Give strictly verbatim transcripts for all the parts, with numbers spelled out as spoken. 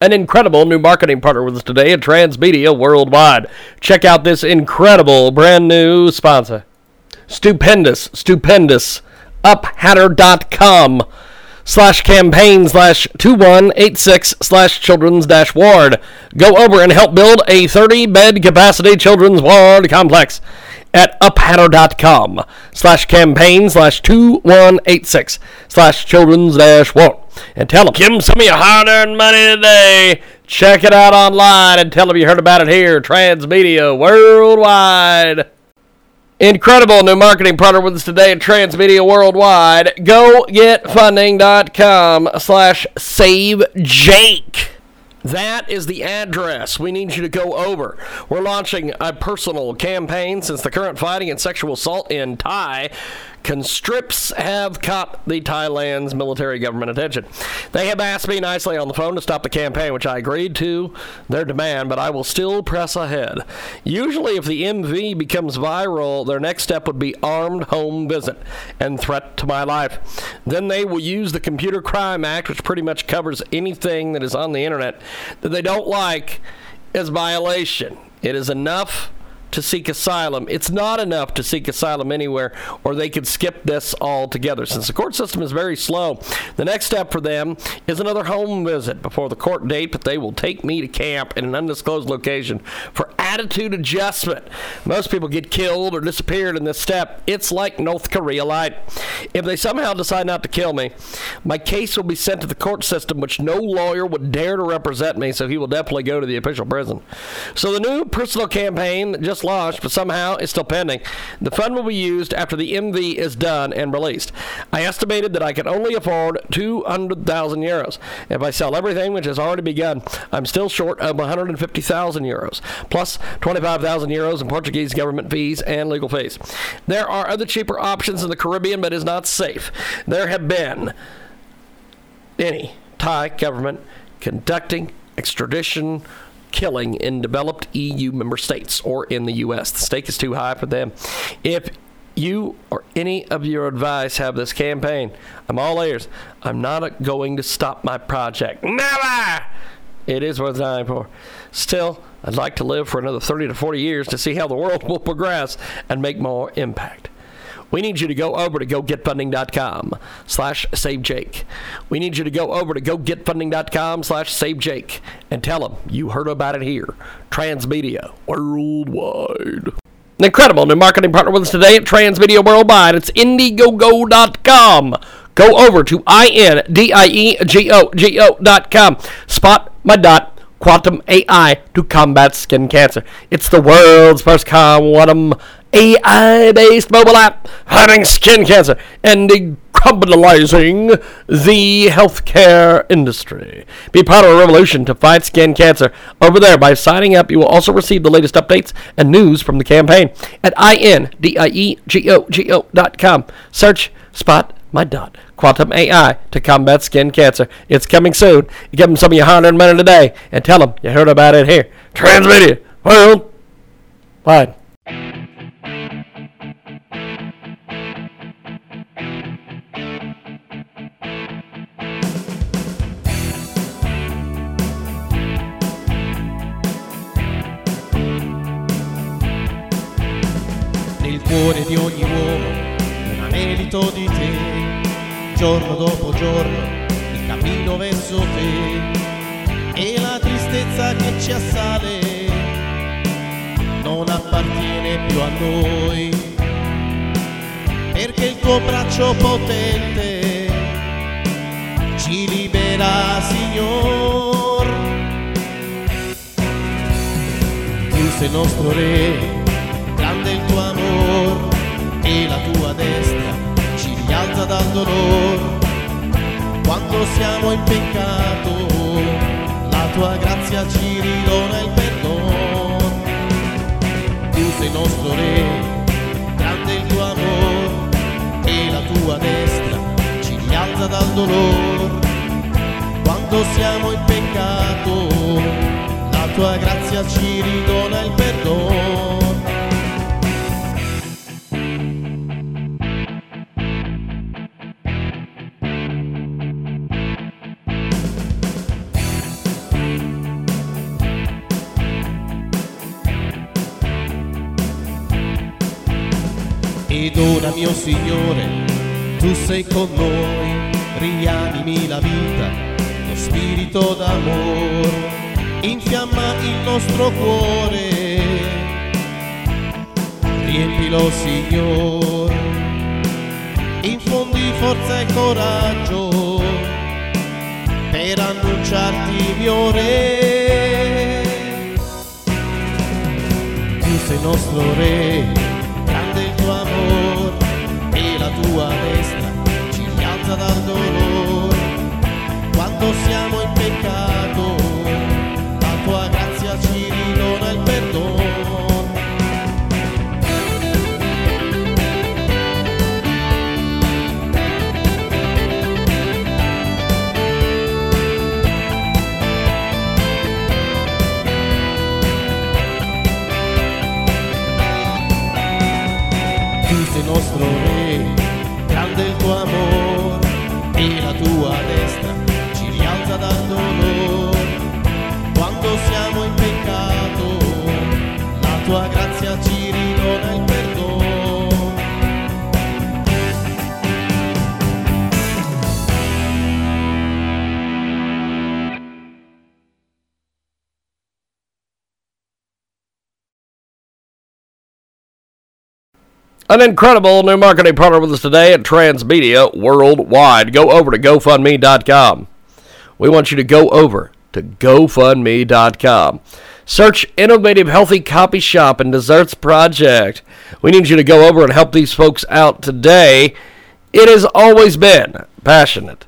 An incredible new marketing partner with us today at Transmedia Worldwide. Check out this incredible brand new sponsor. Stupendous, stupendous, uphatter.com slash campaign slash 2186 slash children's dash ward. Go over and help build a thirty-bed capacity children's ward complex at uphatter.com slash campaign slash 2186 slash children's dash ward. And tell them, give some of your hard-earned money today. Check it out online and tell them you heard about it here, Transmedia Worldwide. Incredible new marketing partner with us today at Transmedia Worldwide. Go get funding dot com slash save Jake. That is the address we need you to go over. We're launching a personal campaign since the current fighting and sexual assault in Thai constricts have caught the Thailand's military government attention. They have asked me nicely on the phone to stop the campaign, which I agreed to their demand, but I will still press ahead. Usually, if the M V becomes viral, their next step would be armed home visit and threat to my life. Then they will use the Computer Crime Act, which pretty much covers anything that is on the internet that they don't like as violation. It is enough to seek asylum. It's not enough to seek asylum anywhere, or they could skip this altogether. Since the court system is very slow, the next step for them is another home visit before the court date, but they will take me to camp in an undisclosed location for attitude adjustment. Most people get killed or disappeared in this step. It's like North Korea light. If they somehow decide not to kill me, my case will be sent to the court system, which no lawyer would dare to represent me, so he will definitely go to the official prison. So the new personal campaign that just launched, but somehow it's still pending. The fund will be used after the M V is done and released. I estimated that I could only afford two hundred thousand euros. If I sell everything, which has already begun, I'm still short of one hundred fifty thousand euros, plus twenty-five thousand euros in Portuguese government fees and legal fees. There are other cheaper options in the Caribbean, but it's not safe. There have been any Thai government conducting extradition killing in developed E U member states or in the U S. The stake is too high for them. If you or any of your advice have this campaign, I'm all ears. I'm not going to stop my project. Never! It is worth dying for. Still, I'd like to live for another thirty to forty years to see how the world will progress and make more impact. We need you to go over to gogetfunding.com slash savejake. We need you to go over to gogetfunding.com slash savejake and tell them you heard about it here. Transmedia Worldwide. An incredible new marketing partner with us today at Transmedia Worldwide. It's indiegogo dot com. Go over to I N D I E G O G O dot com. Spot My Dot. Quantum A I to combat skin cancer. It's the world's first quantum A I-based mobile app fighting skin cancer and decriminalizing the healthcare industry. Be part of a revolution to fight skin cancer. Over there, by signing up, you will also receive the latest updates and news from the campaign at I N D I E G O G O dot com. Search Spot My Dot. Quantum A I to combat skin cancer. It's coming soon. You give them some of your hard-earned money today and tell them you heard about it here. Transmedia World Wide. Nel cuore di ogni uomo anelito di te, giorno dopo giorno mi cammino verso te, e la tristezza che ci assale non appartiene più a noi, perché il tuo braccio potente ci libera, Signor. Tu sei nostro Re, grande il tuo amor, e la tua destra ci rialza dal dolore. Quando siamo in peccato, la tua grazia ci ridona il perdono. Tu sei nostro re, grande il tuo amor, e la tua destra ci rialza dal dolore. Quando siamo in peccato, la tua grazia ci ridona il perdono. Ed ora mio Signore, tu sei con noi, rianimi la vita, lo spirito d'amore, infiamma il nostro cuore, riempilo Signore, infondi forza e coraggio, per annunciarti mio Re, tu sei nostro Re. Amor, e la tua destra ci rialza dal dolore. Quando siamo in peccato, la tua grazia ci ridona il perdono. Nostro Re, grande il tuo amore, e la tua destra ci rialza dal dolore. Quando siamo in peccato, la tua grazia ci ridona il perdono. An incredible new marketing partner with us today at Transmedia Worldwide. Go over to go fund me dot com. We want you to go over to go fund me dot com. Search Innovative Healthy Coffee Shop and Desserts Project. We need you to go over and help these folks out today. It has always been passionate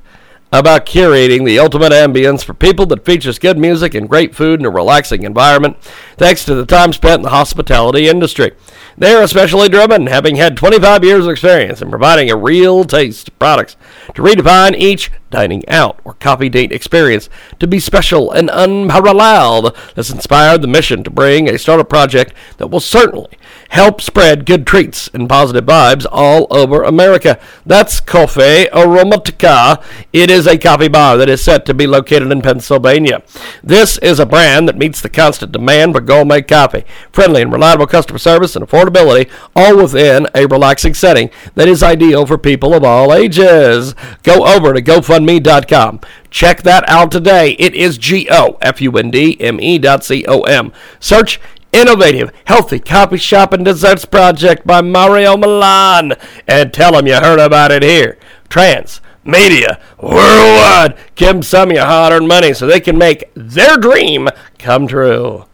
about curating the ultimate ambience for people that features good music and great food in a relaxing environment, thanks to the time spent in the hospitality industry. They are especially driven, having had twenty-five years of experience in providing a real taste of products to redefine each dining out or coffee date experience to be special and unparalleled. This inspired the mission to bring a startup project that will certainly help spread good treats and positive vibes all over America. That's Coffee Aromatica. It is a coffee bar that is set to be located in Pennsylvania. This is a brand that meets the constant demand for gourmet coffee, friendly and reliable customer service, and affordability, all within a relaxing setting that is ideal for people of all ages. Go over to go fund me dot com. Check that out today. It is G O F U N D M E dot C O M. Search Innovative Healthy Coffee Shop and Desserts Project by Mario Milan and tell them you heard about it here. Transmedia Worldwide. Give them some of your hard-earned money so they can make their dream come true.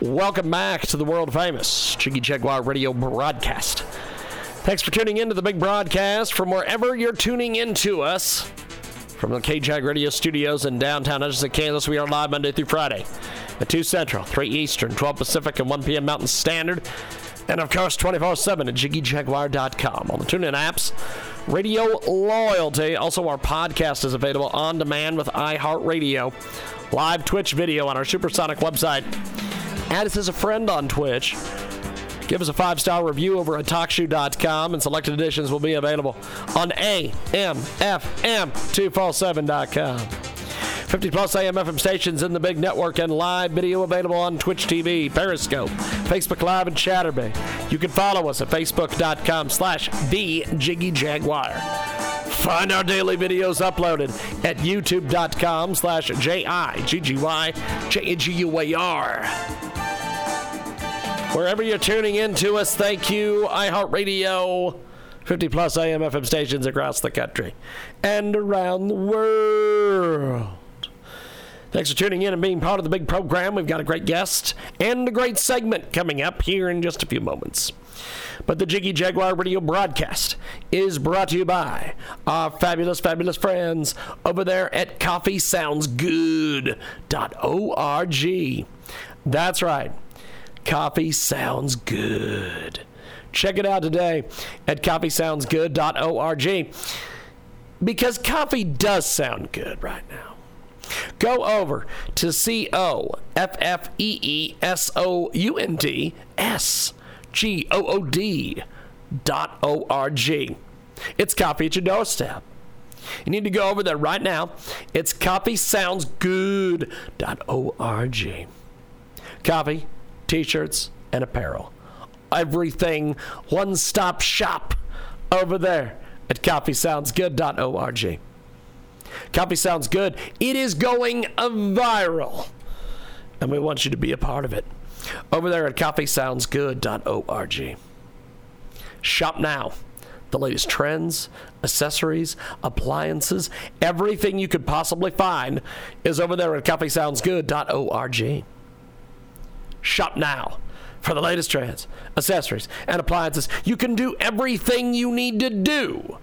Welcome back to the world-famous Jiggy Jaguar radio broadcast. Thanks for tuning in to the big broadcast from wherever you're tuning in to us. From the K J A G Radio studios in downtown Edgerton, Kansas, we are live Monday through Friday at two Central, three Eastern, twelve Pacific, and one p.m. Mountain Standard. And, of course, twenty-four seven at Jiggy Jaguar dot com. On the TuneIn apps, Radio Loyalty. Also, our podcast is available on demand with iHeartRadio. Live Twitch video on our supersonic website. Add us as a friend on Twitch. Give us a five-star review over at talk shoe dot com, and selected editions will be available on A M F M two forty-seven dot com. fifty-plus A M F M stations in the big network and live video available on Twitch T V, Periscope, Facebook Live, and Chatterbay. You can follow us at facebook.com slash the Jiggy Jaguar. Find our daily videos uploaded at youtube.com slash J I G G Y J G U A R. Wherever you're tuning in to us, thank you, iHeartRadio, fifty-plus A M F M stations across the country and around the world. Thanks for tuning in and being part of the big program. We've got a great guest and a great segment coming up here in just a few moments. But the Jiggy Jaguar radio broadcast is brought to you by our fabulous, fabulous friends over there at coffee sounds good dot org. That's right. Coffee Sounds Good. Check it out today at coffee sounds good dot org, because coffee does sound good right now. Go over to C O F F E E S O U N D S G O O D dot O R G. It's coffee at your doorstep. You need to go over there right now. It's coffee sounds good dot org. Coffee, t-shirts, and apparel. Everything, one-stop shop over there at coffee sounds good dot org. Coffee Sounds Good. It is going viral, and we want you to be a part of it. Over there at coffee sounds good dot org. Shop now. The latest trends, accessories, appliances, everything you could possibly find is over there at coffee sounds good dot org. Shop now for the latest trends, accessories, and appliances. You can do everything you need to do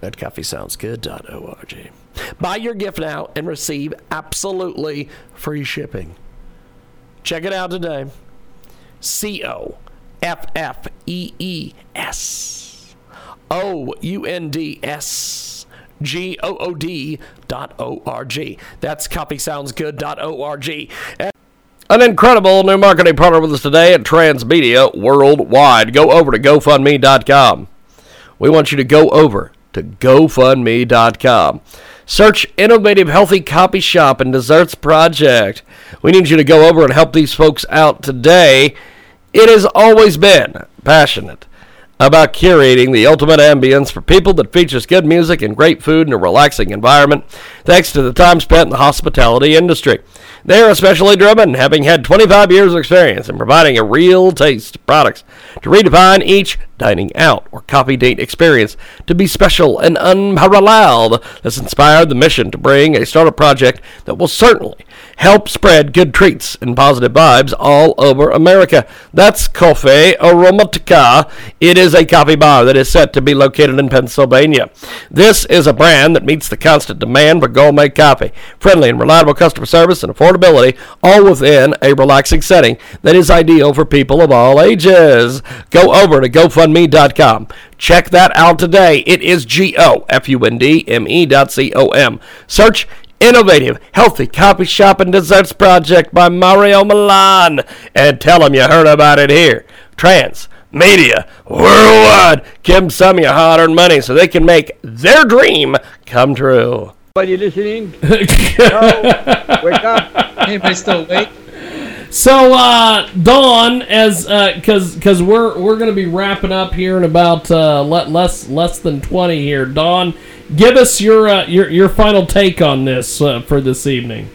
at coffee sounds good dot org. Buy your gift now and receive absolutely free shipping. Check it out today. C O F F E E S O U N D S G O O D dot O R G. That's coffee sounds good dot org. And an incredible new marketing partner with us today at Transmedia Worldwide. Go over to go fund me dot com. We want you to go over to go fund me dot com. Search Innovative Healthy Coffee Shop and Desserts Project. We need you to go over and help these folks out today. It has always been passionate about curating the ultimate ambience for people that features good music and great food in a relaxing environment, thanks to the time spent in the hospitality industry. They are especially driven, having had twenty-five years of experience in providing a real taste of products to redefine each dining out or coffee date experience to be special and unparalleled. This inspired the mission to bring a startup project that will certainly help spread good treats and positive vibes all over America. That's Coffee Aromatica. It is a coffee bar that is set to be located in Pennsylvania. This is a brand that meets the constant demand for gourmet coffee, friendly and reliable customer service, and affordability, all within a relaxing setting that is ideal for people of all ages. Go over to go fund me dot com. Check that out today. It is G O F U N D M E dot C O M. Search Innovative Healthy Coffee Shop and Desserts Project by Mario Milan and tell them you heard about it here. Transmedia Worldwide. Give them some of your hard-earned money so they can make their dream come true. Are you listening? No, wake up. Anybody still awake? So, uh, Dawn, as because uh, because we're we're going to be wrapping up here in about uh, less less than twenty here. Dawn, give us your uh, your your final take on this uh, for this evening.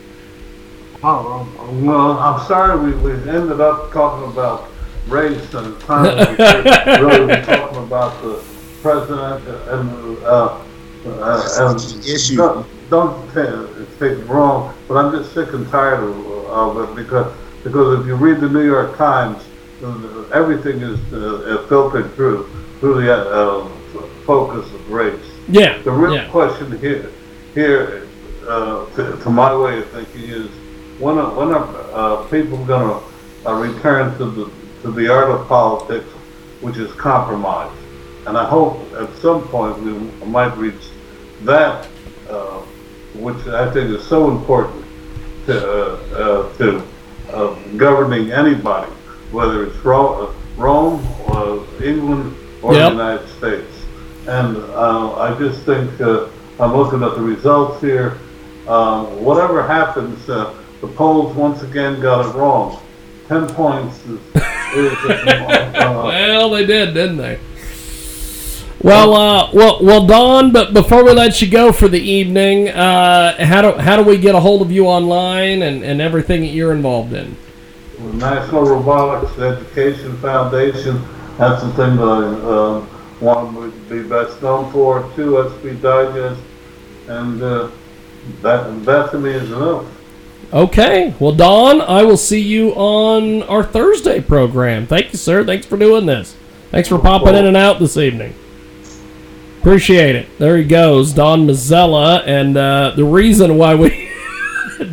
Oh, um, well, I'm sorry we we ended up talking about race and time. Really been talking about the president and uh, uh, and issue. Don't, don't take, take it wrong, but I'm just sick and tired of, of it because. Because if you read the New York Times, everything is uh, filtered through through the uh, focus of race. Yeah. The real yeah. question here, here, uh, to, to my way of thinking, is when are, when are uh, people going to uh, return to the to the art of politics, which is compromise? And I hope at some point we might reach that, uh, which I think is so important to uh, uh, to. Of governing anybody, whether it's Rome, or England, or yep. the United States. And uh, I just think uh, I'm looking at the results here. Uh, whatever happens, uh, the polls once again got it wrong. Ten points is... is uh, well, they did, didn't they? Well, uh, well, well, Don. But before we let you go for the evening, uh, how do how do we get a hold of you online and, and everything that you're involved in? Well, National Robotics Education Foundation. That's the thing that I uh, want to be best known for. Two S B Digest, and uh, that that to me is enough. Okay. Well, Don, I will see you on our Thursday program. Thank you, sir. Thanks for doing this. Thanks for popping in and out this evening. Appreciate it. There he goes, Don Mazzella, and uh, the reason why we...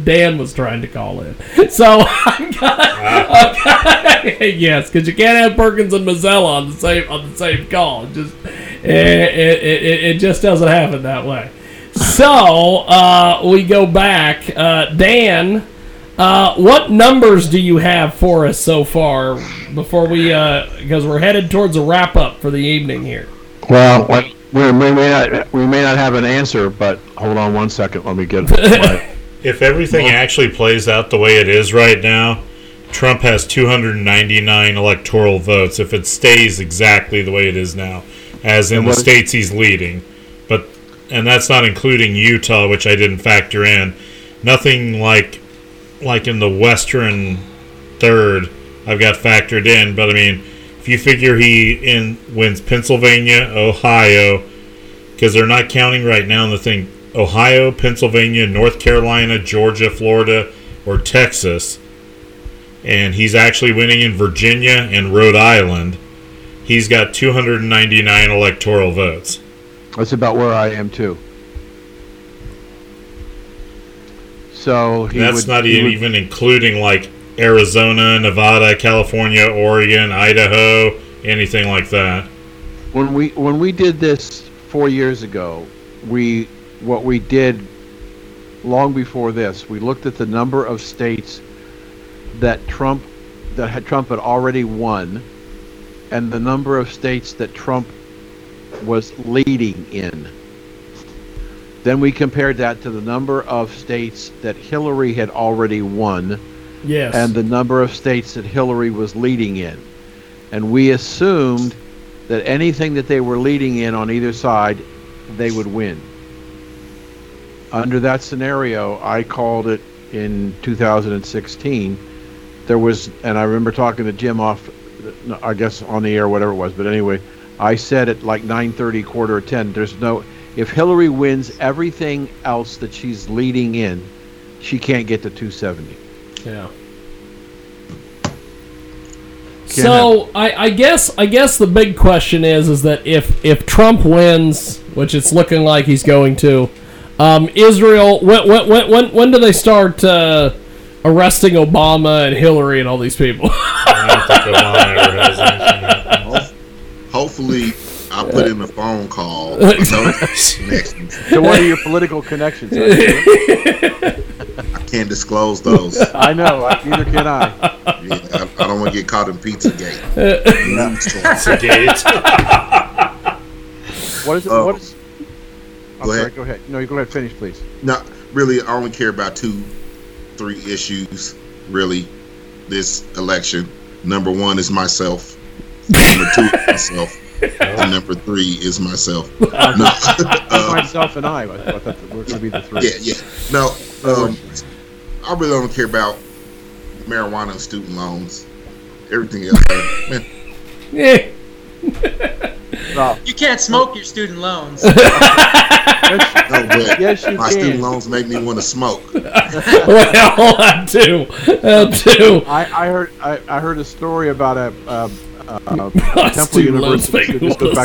Dan was trying to call in. So, I'm gonna, okay, yes, because you can't have Perkins and Mazzella on the same on the same call. It just it, it, it, it just doesn't happen that way. So, uh, we go back. Uh, Dan, uh, what numbers do you have for us so far before we, because uh, we're headed towards a wrap-up for the evening here? Well, we may not we may not have an answer, but hold on one second. Let me get my... If everything actually plays out the way it is right now, Trump has two hundred ninety-nine electoral votes if it stays exactly the way it is now, as in the states he's leading. But and that's not including Utah, which I didn't factor in. Nothing like like in the western third I've got factored in, but I mean, if you figure he in wins Pennsylvania, Ohio, because they're not counting right now in the thing, Ohio, Pennsylvania, North Carolina, Georgia, Florida, or Texas. And he's actually winning in Virginia and Rhode Island. He's got two hundred ninety-nine electoral votes. That's about where I am, too. So he That's would, not he even would... including, like, Arizona, Nevada, California, Oregon, Idaho, anything like that. When we when we did this four years ago, we... What we did long before this, we looked at the number of states that Trump that had Trump had already won, and the number of states that Trump was leading in. Then we compared that to the number of states that Hillary had already won, yes, and the number of states that Hillary was leading in, and we assumed that anything that they were leading in on either side, they would win. Under that scenario, I called it in two thousand sixteen. There was, and I remember talking to Jim off, I guess on the air, whatever it was. But anyway, I said at like nine thirty, quarter to ten, there's no, if Hillary wins everything else that she's leading in, she can't get to two seventy. Yeah. Can't so I, I guess I guess the big question is is that if if Trump wins, which it's looking like he's going to. Um, Israel, when, when when when do they start uh, arresting Obama and Hillary and all these people? I don't think Obama ever has anything. Hopefully, I put in a phone call. So what are your political connections? I can't disclose those. I know, neither can I. Yeah, I, I don't want to get caught in Pizzagate. Pizzagate. What is it? Um, what is Go ahead. Sorry, go ahead. No, you go ahead. Finish, please. No, really, I only care about two, three issues, really, this election. Number one is myself. Number two is myself. And number three is myself. No. uh, myself and I. I thought that were going to be the three. Yeah, yeah. No, um, I really don't care about marijuana and student loans. Everything else. Man. Yeah. No. You can't smoke your student loans. No, but yes, you my can. Student loans make me want to smoke. Well, I do. I do. I, I heard. I, I heard a story about a, a, a Temple University student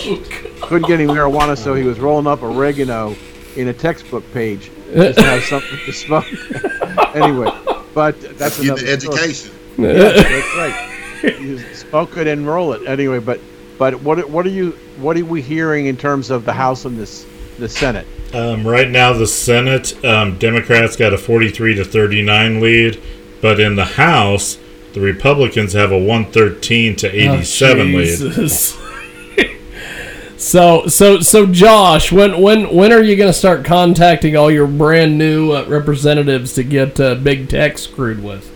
who couldn't get any marijuana, so he was rolling up oregano in a textbook page just to have something to smoke. Anyway, but that's another story. Education. Yeah, that's right. You smoke it and roll it. Anyway, but. But what what are you what are we hearing in terms of the House and this the Senate? Um, right now, the Senate um, Democrats got a forty-three to thirty-nine lead, but in the House, the Republicans have a one thirteen to eighty-seven oh, Jesus. lead. so so so Josh, when when when are you going to start contacting all your brand new uh, representatives to get uh, big tech screwed with?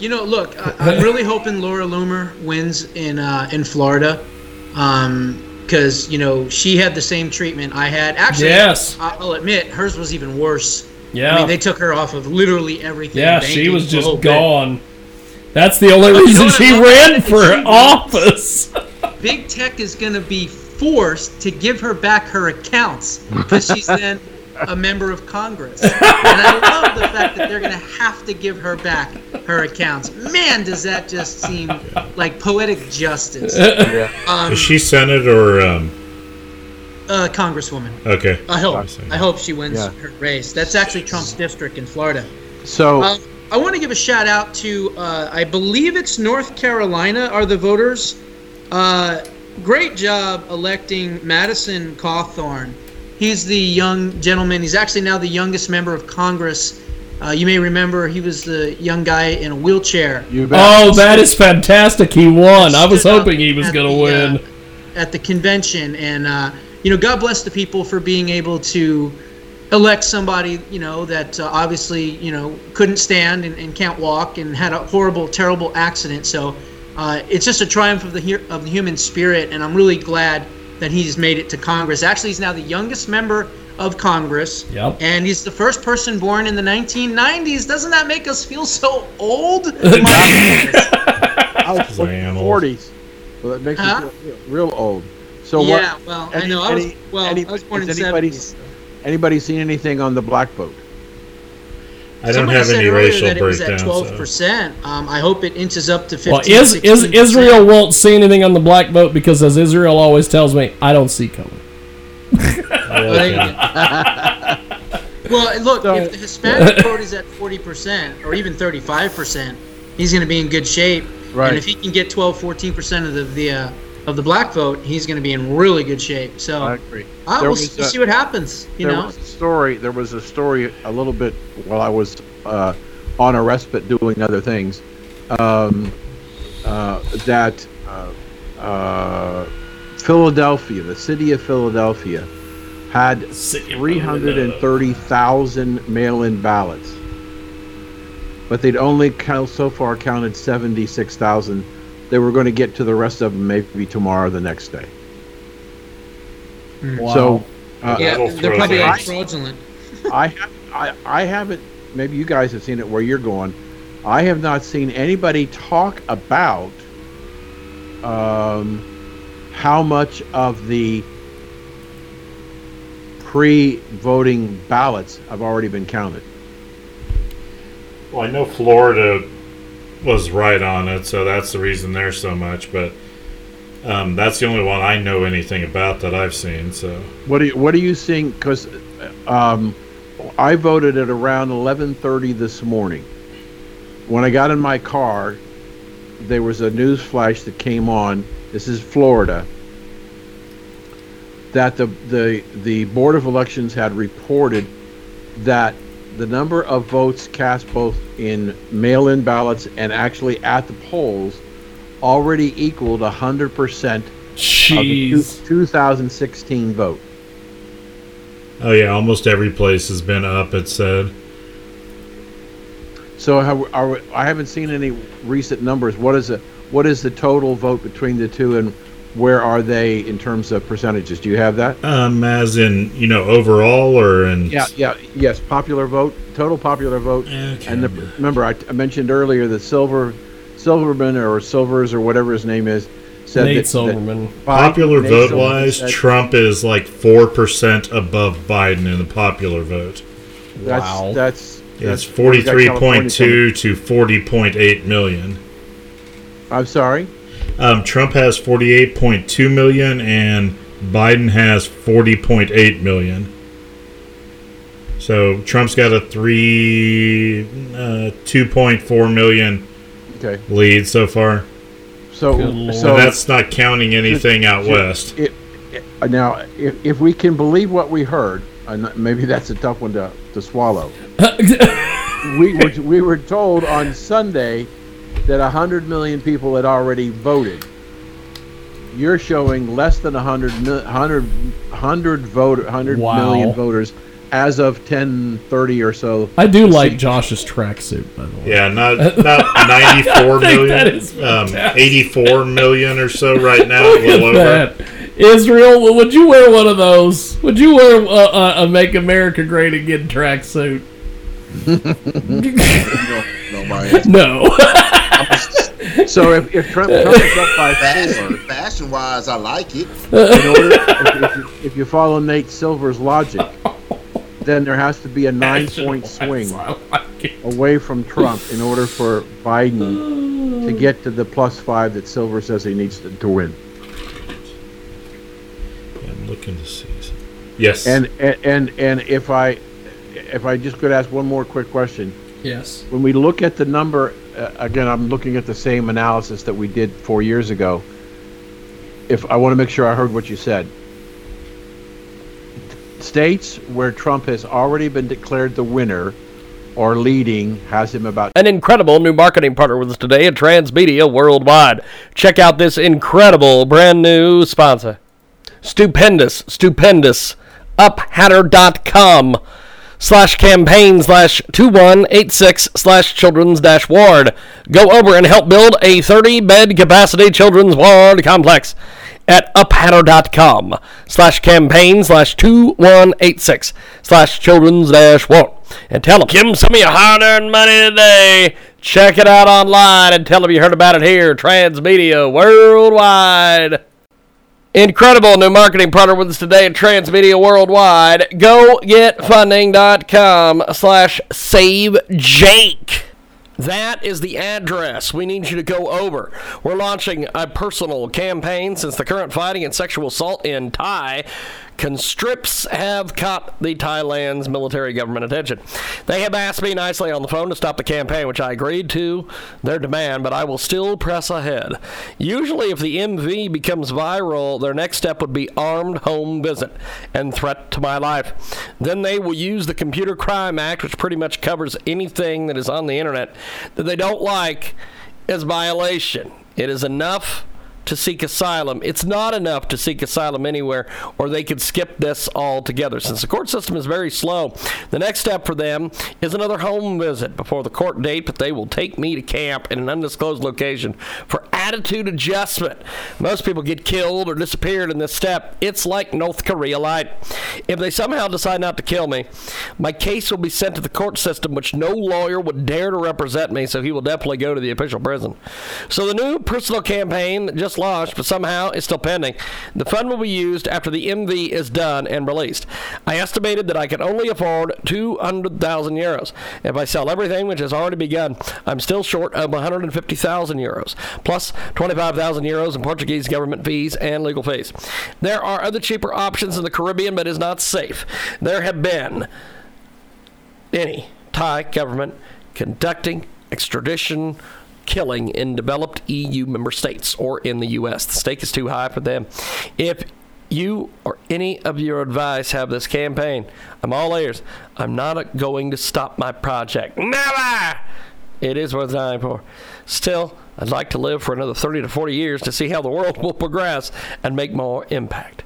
You know, look, I, I'm really hoping Laura Loomer wins in uh, in Florida, because um, you know she had the same treatment I had. Actually, yes. I'll admit hers was even worse. Yeah, I mean, they took her off of literally everything. Yeah, she was just gone. Bit. That's the only but reason she ran for office. Big tech is going to be forced to give her back her accounts because she's then a member of Congress. And I love the fact that they're going to have to give her back her accounts. Man, does that just seem like poetic justice. Yeah. Um, Is she Senate or... Um... Uh, Congresswoman. Okay. I hope. I, I hope she wins yeah. her race. That's actually Trump's district in Florida. So... Um, I want to give a shout out to, uh, I believe it's North Carolina are the voters. Uh, great job electing Madison Cawthorn. He's the young gentleman. He's actually now the youngest member of Congress. Uh, you may remember he was the young guy in a wheelchair. You bet. Oh, that is fantastic. He won. I was hoping he was going to win. Uh, at the convention. And, uh, you know, God bless the people for being able to elect somebody, you know, that uh, obviously, you know, couldn't stand and, and can't walk and had a horrible, terrible accident. So uh, it's just a triumph of the he- of the human spirit, and I'm really glad that he's made it to Congress. Actually, he's now the youngest member of Congress, yep. and he's the first person born in the nineteen nineties. Doesn't that make us feel so old? I was in the forties, well, that makes huh? me feel real old. So yeah, what, well, any, I know. I was, any, well, any, I was born in the seventies. Anybody seen anything on the black vote? I don't Somebody have any racial that it was breakdown. At twelve percent. So. Um, I hope it inches up to fifteen. Well, is, is, Israel won't see anything on the black vote because, as Israel always tells me, I don't see color. Well, look, so, if the Hispanic vote is at forty percent or even thirty-five percent, he's going to be in good shape. Right. And if he can get twelve, fourteen percent of the, the uh, of the black vote, he's going to be in really good shape. So I agree. I will was, see what happens. You there know, was a story. There was a story a little bit while I was uh, on a respite doing other things um, uh, that uh, uh, Philadelphia, the city of Philadelphia, had three hundred thirty thousand mail-in ballots, but they'd only count, so far counted seventy-six thousand. They were going to get to the rest of them maybe tomorrow or the next day. Wow. So, uh, yeah, they're probably I, fraudulent. I, have, I, I haven't, maybe you guys have seen it where you're going. I have not seen anybody talk about um, how much of the pre-voting ballots have already been counted. Well, I know Florida was right on it, so that's the reason there's so much, but um, that's the only one I know anything about that I've seen. So what do you, what are you seeing? Because um, I voted at around eleven thirty this morning. When I got in my car, there was a news flash that came on. This is Florida, that the the the Board of Elections had reported that the number of votes cast both in mail-in ballots and actually at the polls already equaled one hundred percent Jeez. Of the two, two thousand sixteen vote. Oh, yeah, almost every place has been up, it said. So how, are, I haven't seen any recent numbers. What is, a, what is the total vote between the two, and where are they in terms of percentages? Do you have that? Um, as in, you know, overall or in... Yeah, yeah, yes, popular vote, total popular vote. Okay. And the, remember, I, I mentioned earlier that Silver, Silverman or Silvers or whatever his name is said Nate that... Silverman. That popular vote-wise, Trump is like four percent above Biden in the popular vote. That's, wow. That's... It's forty-three point two to forty point eight million. I'm sorry? Um, Trump has forty-eight point two million and Biden has forty point eight million. So Trump's got a three, uh, two point four million okay. lead so far. So, so that's not counting anything it, out west. It, it, now, if, if we can believe what we heard, and maybe that's a tough one to, to swallow. we were, we were told on Sunday that one hundred million people had already voted. You're showing less than one hundred, one hundred, one hundred, vote, one hundred wow. million voters as of ten thirty or so. I do like Josh's tracksuit, by the way. Yeah, not, not ninety-four million, um, eighty-four million or so right now. Look a little at over. That. Israel, would you wear one of those? Would you wear a, a Make America Great Again tracksuit? no, no, no. So if, if Trump comes up by fashion, fashion wise, I like it. In order, if, if, you, if you follow Nate Silver's logic, then there has to be a nine-point swing away from Trump in order for Biden to get to the plus five that Silver says he needs to, to win. Yeah, I'm looking to see. Yes. And, and and and if I if I just could ask one more quick question. Yes. When we look at the number, uh, again, I'm looking at the same analysis that we did four years ago. If I want to make sure I heard what you said. States where Trump has already been declared the winner or leading has him about... An incredible new marketing partner with us today at Transmedia Worldwide. Check out this incredible brand new sponsor. Stupendous, stupendous. uphatter.com slash campaign slash 2186 slash children's dash ward. Go over and help build a thirty-bed capacity children's ward complex at uphatter.com slash campaign slash 2186 slash children's dash ward. And tell them, Kim, send me your hard-earned money today. Check it out online and tell them you heard about it here. Transmedia Worldwide. Incredible new marketing partner with us today at Transmedia Worldwide. Go get funding dot com slash save Jake. That is the address we need you to go over. We're launching a personal campaign since the current fighting and sexual assault in Thai constricts have caught the Thailand's military government attention. They have asked me nicely on the phone to stop the campaign, which I agreed to their demand, but I will still press ahead. Usually if the M V becomes viral, their next step would be armed home visit and threat to my life. Then they will use the Computer Crime Act, which pretty much covers anything that is on the internet that they don't like as violation. It is enough to seek asylum. It's not enough to seek asylum anywhere, or they could skip this altogether. Since the court system is very slow, the next step for them is another home visit before the court date, but they will take me to camp in an undisclosed location for attitude adjustment. Most people get killed or disappeared in this step. It's like North Korea light. If they somehow decide not to kill me, my case will be sent to the court system, which no lawyer would dare to represent me, so he will definitely go to the official prison. So the new personal campaign that just launched, but somehow it's still pending. The fund will be used after the M V is done and released. I estimated that I could only afford two hundred thousand euros. If I sell everything, which has already begun, I'm still short of one hundred fifty thousand euros, plus twenty-five thousand euros in Portuguese government fees and legal fees. There are other cheaper options in the Caribbean, but it's not safe. There have been any Thai government conducting extradition killing in developed E U member states or in the U S. The stake is too high for them. If you or any of your advice have this campaign, I'm all ears. I'm not going to stop my project. Never! It is worth dying for. Still, I'd like to live for another thirty to forty years to see how the world will progress and make more impact.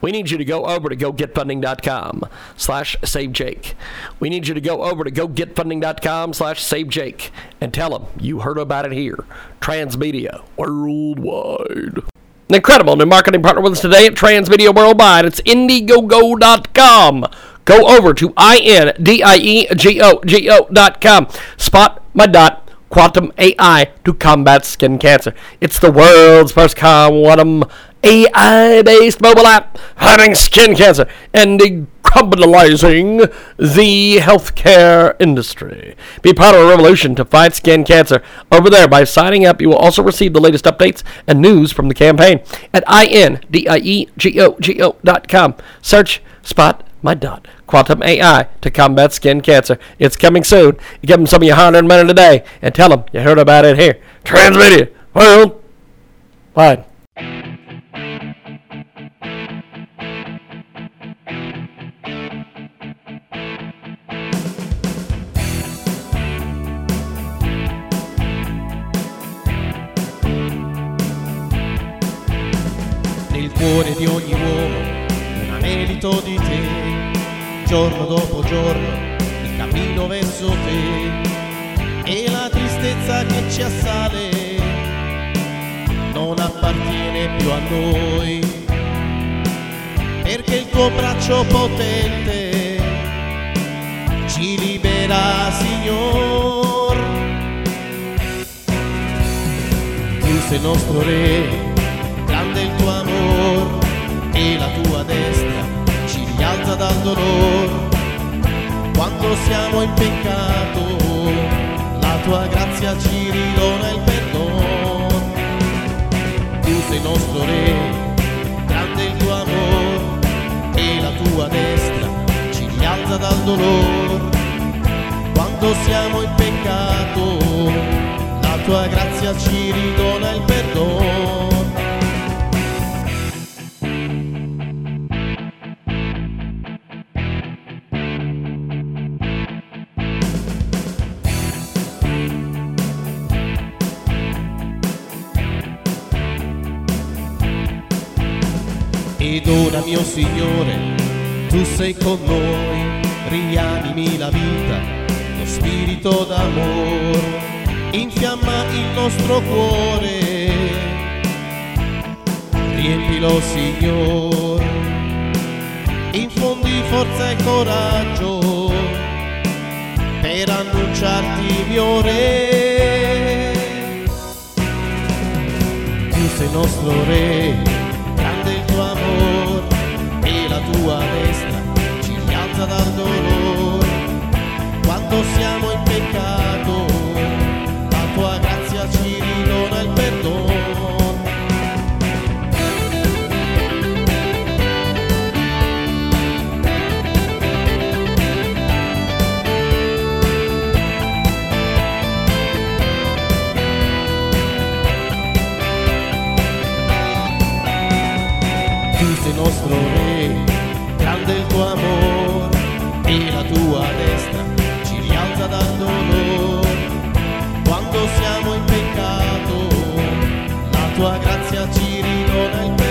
We need you to go over to gogetfunding.com slash savejake. We need you to go over to gogetfunding.com slash savejake and tell them you heard about it here. Transmedia Worldwide. An incredible new marketing partner with us today at Transmedia Worldwide. It's indiegogo dot com. Go over to I N D I E G O G O dot com. Spot My Dot. Quantum A I to combat skin cancer. It's the world's first quantum A I-based mobile app fighting skin cancer and decriminalizing the healthcare industry. Be part of a revolution to fight skin cancer. Over there, by signing up, you will also receive the latest updates and news from the campaign at I N D I E G O G O dot com. Search Spot My Dot. Quantum A I to combat skin cancer. It's coming soon. You give them some of your hard-earned money today and tell them you heard about it here. Transmedia World Wide. Nel cuore di ogni uomo un anelito di te. Giorno dopo giorno mi cammino verso te e la tristezza che ci assale non appartiene più a noi, perché il tuo braccio potente ci libera, Signor. Tu sei il nostro re, grande il tuo amor e la tua destra ci rialza dal dolore, quando siamo in peccato, la tua grazia ci ridona il perdono. Tu sei nostro re, grande il tuo amor, e la tua destra ci rialza dal dolore. Quando siamo in peccato, la tua grazia ci ridona il perdono. Ed ora mio Signore, tu sei con noi, rianimi la vita, lo spirito d'amore, infiamma il nostro cuore, riempilo Signore, infondi forza e coraggio, per annunciarti mio Re. Tu sei nostro Re, amor, e la tua destra ci rialza dal dolore. Quando siamo in peccato, la tua grazia ci ridona il perdono. Nostro Re, grande il tuo amore, e la tua destra ci rialza dal dolore. Quando siamo in peccato, la tua grazia ci ridona il perdono.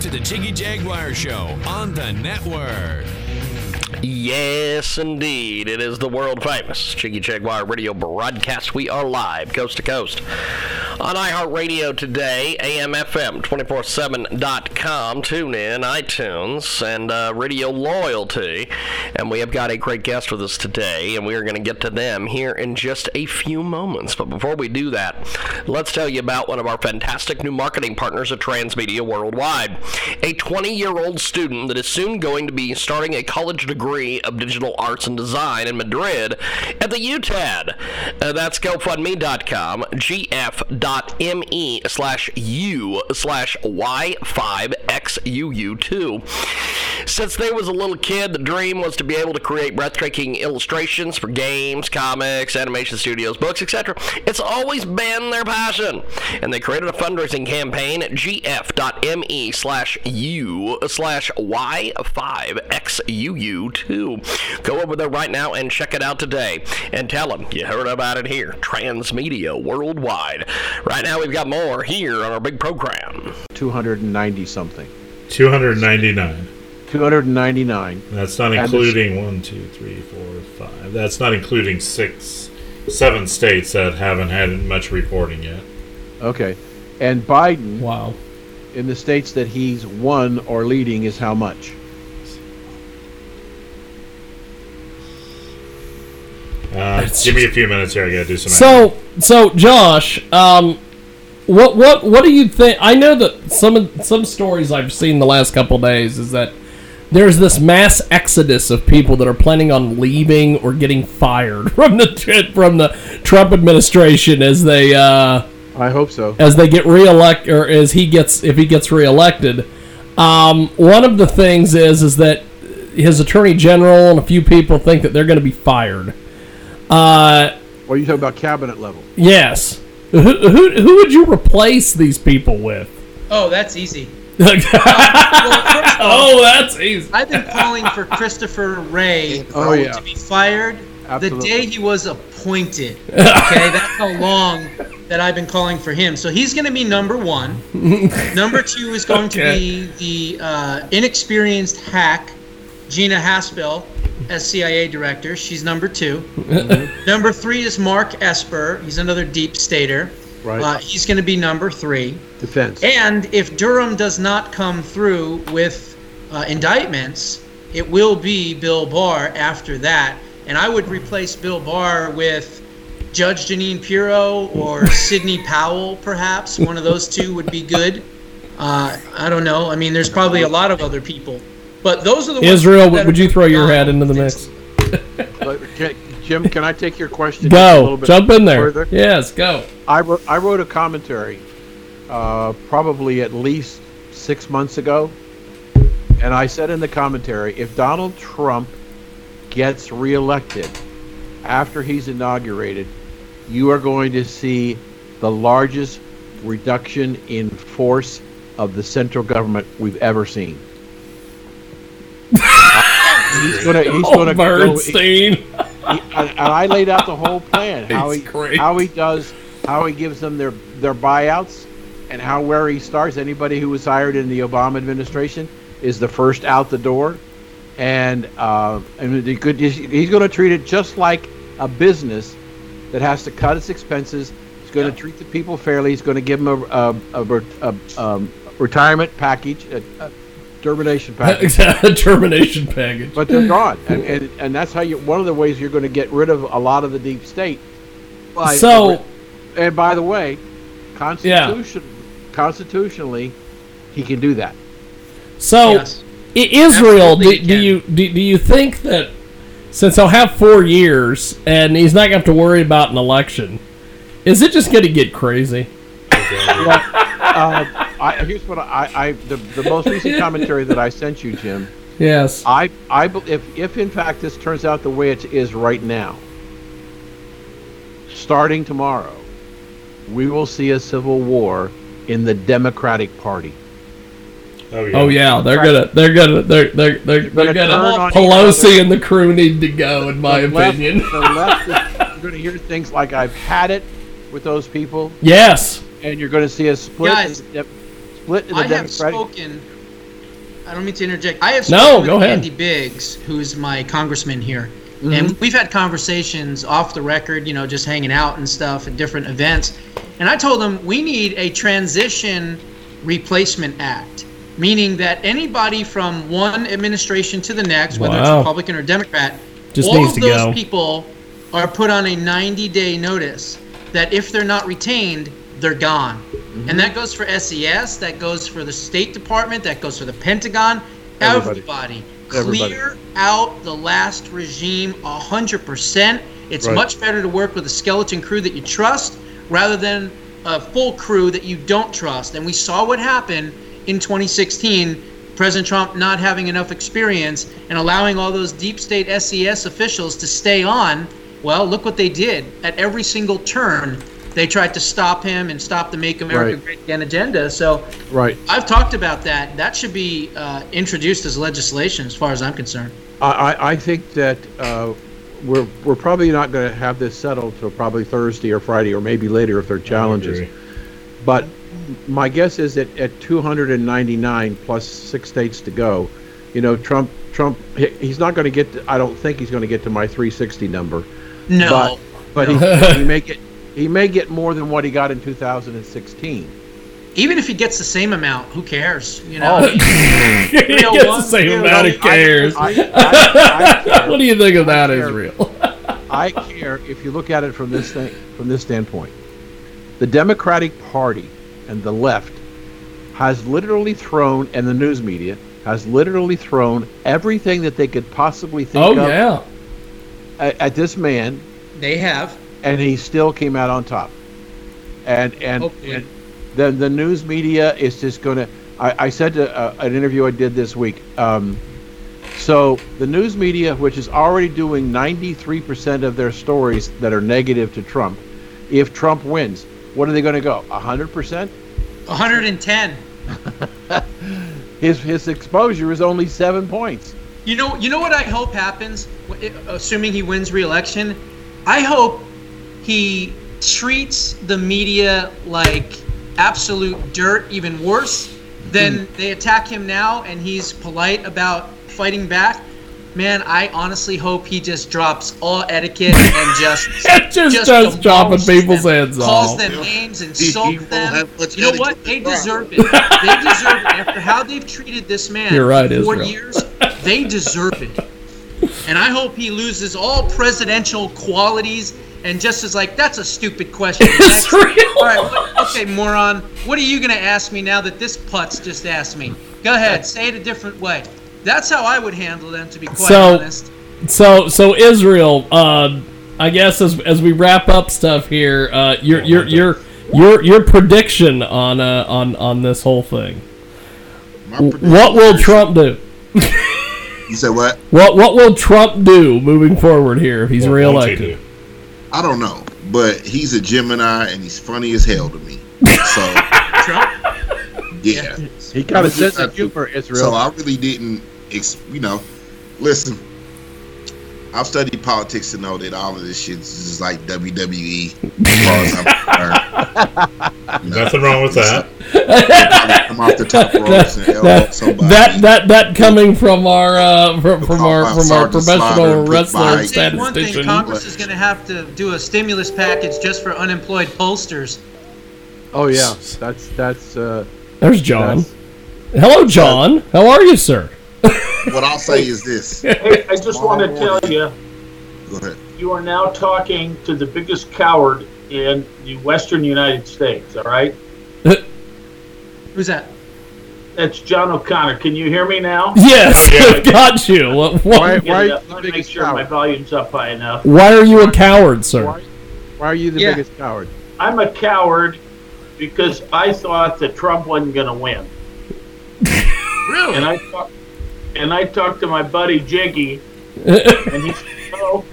To the Jiggy Jaguar Show on the network. Yes, indeed. It is the world-famous Jiggy Jaguar radio broadcast. We are live, coast to coast, on iHeartRadio today, a m f m two four seven dot com, TuneIn, iTunes, and uh, Radio Loyalty. And we have got a great guest with us today, and we are going to get to them here in just a few moments. But before we do that, let's tell you about one of our fantastic new marketing partners at Transmedia Worldwide, a twenty-year-old student that is soon going to be starting a college degree of Digital Arts and Design in Madrid at the U T A D. Uh, that's GoFundMe dot com, gf.me slash u slash y5xuu2. Since they was a little kid, the dream was to be able to create breathtaking illustrations for games, comics, animation studios, books, et cetera. It's always been their passion. And they created a fundraising campaign at gf.me slash u slash y5xuu2. Too. Go over there right now and check it out today and tell them you heard about it here. Transmedia Worldwide. Right now we've got more here on our big program. two ninety something two ninety-nine two ninety-nine That's not including sh- one, two, three, four, five. That's not including six, seven states that haven't had much reporting yet. Okay. And Biden, wow, in the states that he's won or leading is how much? Uh, give me a few minutes here. I gotta do some. So, action. so Josh, um, what what what do you think? I know that some of, some stories I've seen the last couple of days is that there's this mass exodus of people that are planning on leaving or getting fired from the from the Trump administration as they. Uh, I hope so. As they get reelected, or as he gets, if he gets reelected, um, one of the things is is that his attorney general and a few people think that they're going to be fired. Uh, well, you talk about cabinet level. Yes. Who, who who would you replace these people with? Oh, that's easy. uh, well, first of all, oh, that's easy. I've been calling for Christopher Wray oh, yeah. to be fired Absolutely. the day he was appointed. Okay, that's how long that I've been calling for him. So he's going to be number one. Number two is going okay. to be the uh, inexperienced hack, Gina Haspel, as C I A director. She's number two. Mm-hmm. Number three is Mark Esper. He's another deep stater. Right. Uh, he's going to be number three. Defense. And if Durham does not come through with uh, indictments, It will be Bill Barr after that. And I would replace Bill Barr with Judge Jeanine Pirro or Sidney Powell, perhaps. One of those two would be good. Uh, I don't know. I mean, there's probably a lot of other people. But those are the ones. Israel, would you throw your hat into the mix? Jim, can I take your question? Go. A little bit Jump in there. Further? Yes, go. I wrote, I wrote a commentary uh, probably at least six months ago. And I said in the commentary, if Donald Trump gets reelected after he's inaugurated, you are going to see the largest reduction in force of the central government we've ever seen. He's going to. He's going to. Oh, Bernstein. He, and I laid out the whole plan. How he, how he does, how he gives them their, their buyouts, and how where he starts. Anybody who was hired in the Obama administration is the first out the door, and uh, and he could, he's going to treat it just like a business that has to cut its expenses. He's going yeah. to treat the people fairly. He's going to give them a a, a, a, a retirement package, a, a termination package, a termination package. But they're gone, and, and and that's how you. One of the ways you're going to get rid of a lot of the deep state. By, so, and by the way, constitution yeah. constitutionally, he can do that. So, yes. Israel, do, do you do, do you think that since he'll have four years and he's not going to have to worry about an election, is it just going to get crazy? well, uh, I, here's what I, I the, the most recent commentary that I sent you, Jim. Yes. I I if if in fact this turns out the way it is right now, starting tomorrow, we will see a civil war in the Democratic Party. Oh yeah. oh yeah, they're gonna, they're gonna, they're they're they're, they're gonna. Pelosi and the crew need to go, in my opinion. The left, you're gonna hear things like "I've had it" with those people. Yes, and you're gonna see a split. Guys, in the, split in the I Democratic. have spoken. I don't mean to interject. I have spoken no, with go ahead. Andy Biggs, who's my congressman here, mm-hmm. and we've had conversations off the record, you know, just hanging out and stuff at different events. And I told him we need a transition replacement act. Meaning that anybody from one administration to the next, whether wow. it's Republican or Democrat, just all needs of to those go. people are put on a ninety-day notice that if they're not retained, they're gone. Mm-hmm. And that goes for S E S, that goes for the State Department, that goes for the Pentagon. Everybody, everybody, everybody. Clear out the last regime one hundred percent. It's right. much better to work with a skeleton crew that you trust rather than a full crew that you don't trust. And we saw what happened in twenty sixteen, President Trump not having enough experience and allowing all those deep state S E S officials to stay on. Well, look what they did. At every single turn, they tried to stop him and stop the Make America right. Great Again agenda. So right. I've talked about that. That should be uh, introduced as legislation as far as I'm concerned. I, I think that uh, we're we're probably not going to have this settled till probably Thursday or Friday or maybe later if there are challenges. But my guess is that at two hundred ninety-nine plus six states to go, you know, Trump, Trump, he's not going to get to, I don't think he's going to get to my three sixty number. No. But, but he, he may get, he may get more than what he got in two thousand sixteen. Even if he gets the same amount, who cares? You know, oh. he gets the same amount, who cares? I, I, I, I care. What do you think of that, Israel? I care if you look at it from this thing, from this standpoint. The Democratic Party and the left has literally thrown, and the news media has literally thrown everything that they could possibly think oh, of yeah. at, at this man. They have, and he still came out on top. And and, okay. and then the news media is just going to. I said to uh, an interview I did this week. Um, so the news media, which is already doing ninety-three percent of their stories that are negative to Trump, if Trump wins, what are they going to go? one hundred percent? one hundred ten. his his exposure is only seven points. You know, you know what I hope happens, assuming he wins re-election? I hope he treats the media like absolute dirt, even worse than they attack him now, and he's polite about fighting back. Man, I honestly hope he just drops all etiquette and just just, just starts dropping people's them, heads off. Calls them names, insults them. You know what? They deserve it. They deserve it. After how they've treated this man for right, four Israel. years, They deserve it. And I hope he loses all presidential qualities and just is like, that's a stupid question. That's real. All right, what, okay, moron, what are you going to ask me now that this putz just asked me? Go ahead, say it a different way. That's how I would handle them, to be quite so, honest. So, so Israel, uh, I guess as as we wrap up stuff here, uh, your your your your your prediction on uh, on on this whole thing. What will Trump do? You said what? What what will Trump do moving forward here if he's what reelected? I don't know, but he's a Gemini and he's funny as hell to me. So Trump, yeah, he kind of says that you for Israel. So I really didn't, you know, listen. I've studied politics to know that all of this shit is just like W W E. As far as I'm concerned. Nothing wrong with that. I'm off the top ropes and elbow somebody. That that that coming from our uh, from, from our from our professional wrestler statistician. One thing, Congress is going to have to do a stimulus package just for unemployed pollsters. Oh yeah, that's that's. Uh, There's John. That's, Hello, John. Uh, How are you, sir? What I'll say is this. Hey, I just want to tell you, Go ahead. You are now talking to the biggest coward in the western United States, all right? Who's that? That's John O'Connor. Can you hear me now? Yes, yeah, got you. What, what? Why, why you I'm to make sure coward? My volume's up high enough. Why are you a coward, sir? Why, why are you the yeah. biggest coward? I'm a coward because I thought that Trump wasn't going to win. Really? And I thought... And I talked to my buddy Jiggy, and he said, "Oh,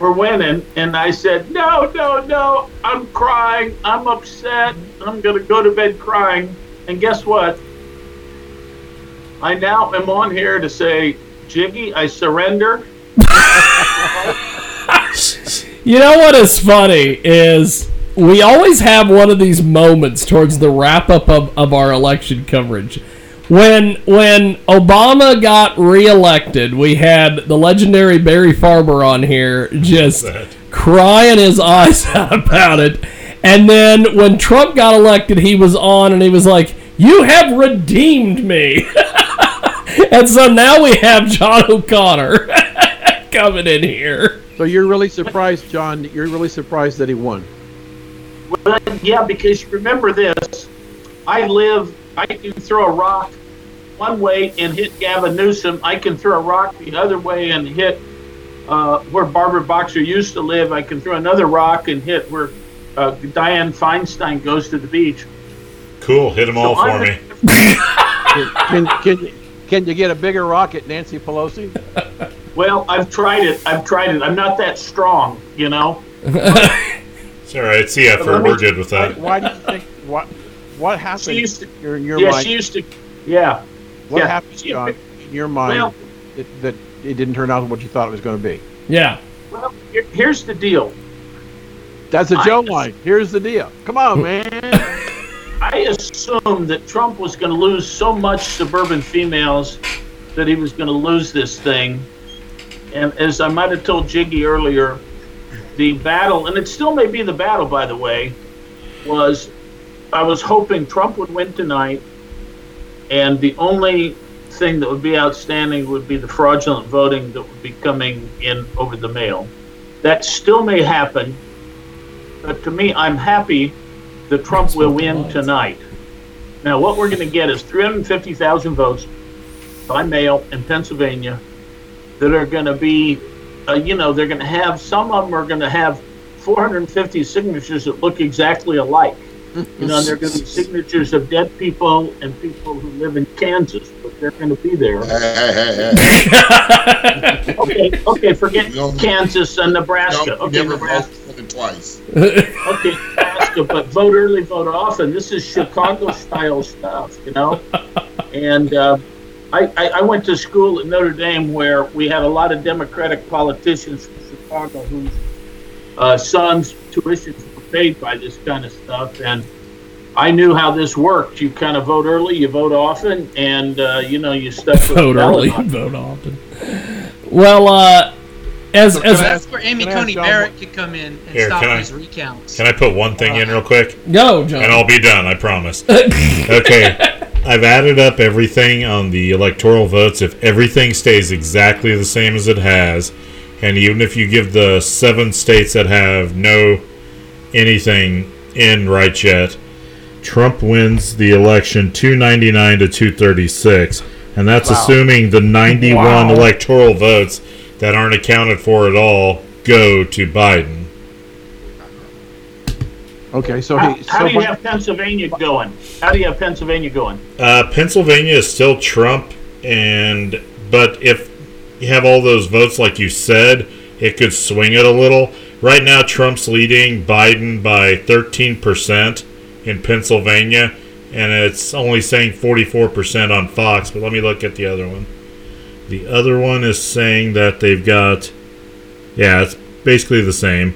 we're winning." And I said, "No, no, no! I'm crying. I'm upset. I'm gonna go to bed crying." And guess what? I now am on here to say, Jiggy, I surrender. You know what is funny is we always have one of these moments towards the wrap up of, of our election coverage. When when Obama got reelected, we had the legendary Barry Farber on here just crying his eyes out about it. And then when Trump got elected, he was on and he was like, "You have redeemed me." And so now we have John O'Connor coming in here. So you're really surprised, John. You're really surprised that he won. Well, yeah, because remember this. I live... I can throw a rock one way and hit Gavin Newsom. I can throw a rock the other way and hit uh, where Barbara Boxer used to live. I can throw another rock and hit where uh, Dianne Feinstein goes to the beach. Cool. Hit them so all for I'm me. can, can, can you get a bigger rock at Nancy Pelosi? Well, I've tried it. I've tried it. I'm not that strong, you know. It's all right. See, effort. We're good with that. Why, why do you think... Why, What happened she used to, in your, your yeah, mind? She used to, yeah. What yeah. happened, John, in your mind well, that, that it didn't turn out what you thought it was going to be? Yeah. Well, here, here's the deal. That's a Joe line. Here's the deal. Come on, man. I assumed that Trump was going to lose so much suburban females that he was going to lose this thing. And as I might have told Jiggy earlier, the battle, and it still may be the battle, by the way, was... I was hoping Trump would win tonight, and the only thing that would be outstanding would be the fraudulent voting that would be coming in over the mail. That still may happen, but to me, I'm happy that Trump will win tonight. Now, what we're going to get is three hundred fifty thousand votes by mail in Pennsylvania that are going to be, uh, you know, they're going to have, some of them are going to have four hundred fifty signatures that look exactly alike. You know, and they're going to be signatures of dead people and people who live in Kansas, but they're going to be there. Hey, hey, hey. okay, okay, forget Kansas and Nebraska. Okay, Nebraska twice. Okay, Nebraska, but vote early, vote often. This is Chicago-style stuff, you know. And uh, I, I, I went to school at Notre Dame where we had a lot of Democratic politicians from Chicago whose uh, sons' tuitions paid by this kind of stuff, and I knew how this worked. You kind of vote early, you vote often, and uh, you know you stuck with vote early, vote often. Well, uh, as so as that's where Amy Coney Barrett could come in and here, stop these recounts. Can I put one thing uh, in real quick? No, John. And I'll be done. I promise. Okay. I've added up everything on the electoral votes. If everything stays exactly the same as it has, and even if you give the seven states that have no anything in right yet, Trump wins the election two ninety-nine to two thirty-six, and that's wow. assuming the ninety-one wow. electoral votes that aren't accounted for at all go to Biden. Okay, so how, he, so how do you have Pennsylvania going? How do you have Pennsylvania going? Uh, Pennsylvania is still Trump, and but if you have all those votes like you said, it could swing it a little. Right now, Trump's leading Biden by thirteen percent in Pennsylvania, and it's only saying forty-four percent on Fox. But let me look at the other one. The other one is saying that they've got, yeah, it's basically the same.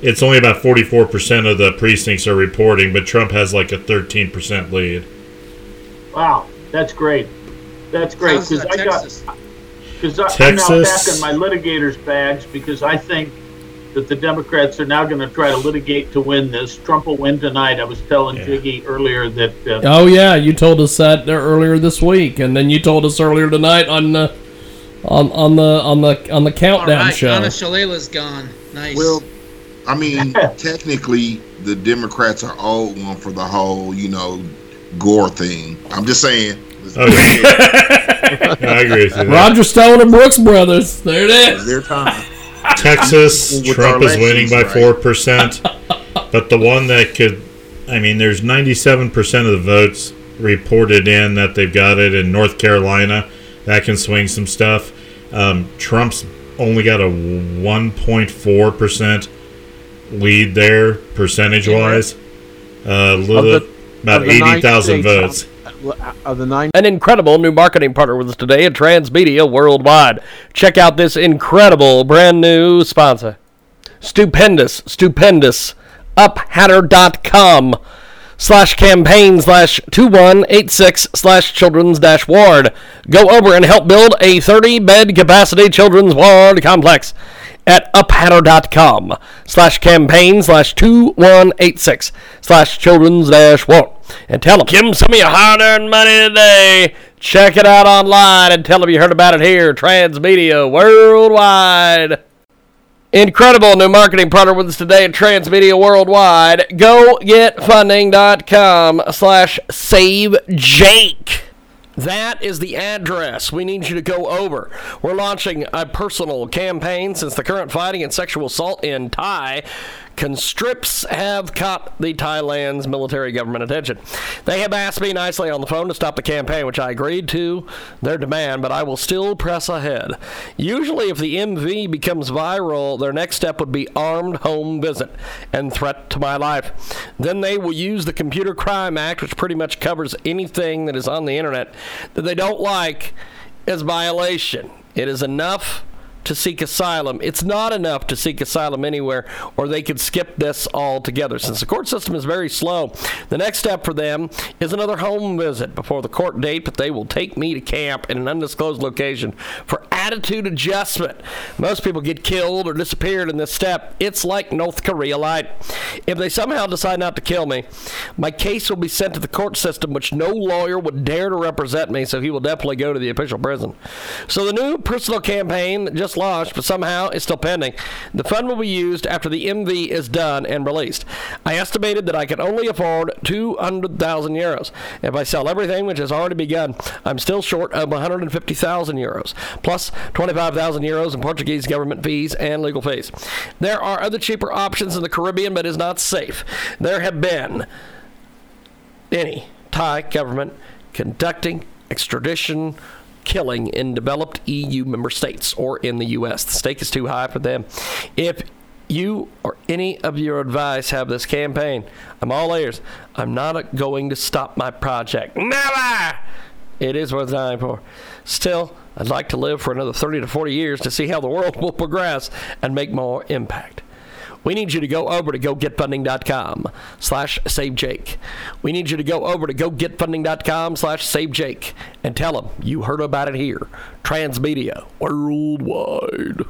It's only about forty-four percent of the precincts are reporting, but Trump has like a thirteen percent lead. Wow, that's great. That's great. Because I Texas. got, because I'm now back in my litigator's badge because I think that the Democrats are now going to try to litigate to win this. Trump will win tonight. I was telling yeah. Jiggy earlier that. Uh, oh yeah, you told us that earlier this week, and then you told us earlier tonight on the on on the on the on the countdown right, show. Anna Shalala's gone. Nice. Well, I mean, technically, the Democrats are all one for the whole, you know, Gore thing. I'm just saying. Okay. I agree with you. Roger Stone and Brooks Brothers. There it is. Their time. Texas, Trump is winning by four percent. But the one that could, I mean, there's ninety-seven percent of the votes reported in that they've got it in North Carolina. That can swing some stuff. Um, Trump's only got a one point four percent. lead there, percentage-wise, uh, little, the, about eighty thousand votes. Of the nine- An incredible new marketing partner with us today at Transmedia Worldwide. Check out this incredible, brand-new sponsor. Stupendous, stupendous, uphatter.com slash campaign slash 2186 slash children's dash ward. Go over and help build a thirty-bed capacity children's ward complex at uphatter.com slash campaign slash 2186 slash children's dash war. And tell them, Jim, send me your hard-earned money today. Check it out online and tell them you heard about it here. Transmedia Worldwide. Incredible new marketing partner with us today at Transmedia Worldwide. Go get funding dot com slash save Jake. That is the address we need you to go over. We're launching a personal campaign since the current fighting and sexual assault in Thai constricts have caught the Thailand's military government attention. They have asked me nicely on the phone to stop the campaign, which I agreed to their demand, but I will still press ahead. Usually if the M V becomes viral, their next step would be armed home visit and threat to my life. Then they will use the Computer Crime Act, which pretty much covers anything that is on the internet that they don't like as violation. It is enough to seek asylum. It's not enough to seek asylum anywhere, or they could skip this altogether. Since the court system is very slow, the next step for them is another home visit before the court date, but they will take me to camp in an undisclosed location for attitude adjustment. Most people get killed or disappeared in this step. It's like North Korea light. If they somehow decide not to kill me, my case will be sent to the court system, which no lawyer would dare to represent me, so he will definitely go to the official prison. So the new personal campaign that just launched, but somehow it's still pending. The fund will be used after the M V is done and released. I estimated that I could only afford two hundred thousand euros. If I sell everything, which has already begun, I'm still short of one hundred fifty thousand euros, plus twenty-five thousand euros in Portuguese government fees and legal fees. There are other cheaper options in the Caribbean, but it's not safe. There have been any Thai government conducting extradition killing in developed E U member states or in the U S. The stake is too high for them. If you or any of your advice have this campaign, I'm all ears. I'm not going to stop my project. Never! It is worth dying for. Still, I'd like to live for another thirty to forty years to see how the world will progress and make more impact. We need you to go over to gogetfunding.com slash savejake. We need you to go over to gogetfunding.com slash savejake and tell them you heard about it here. Transmedia Worldwide.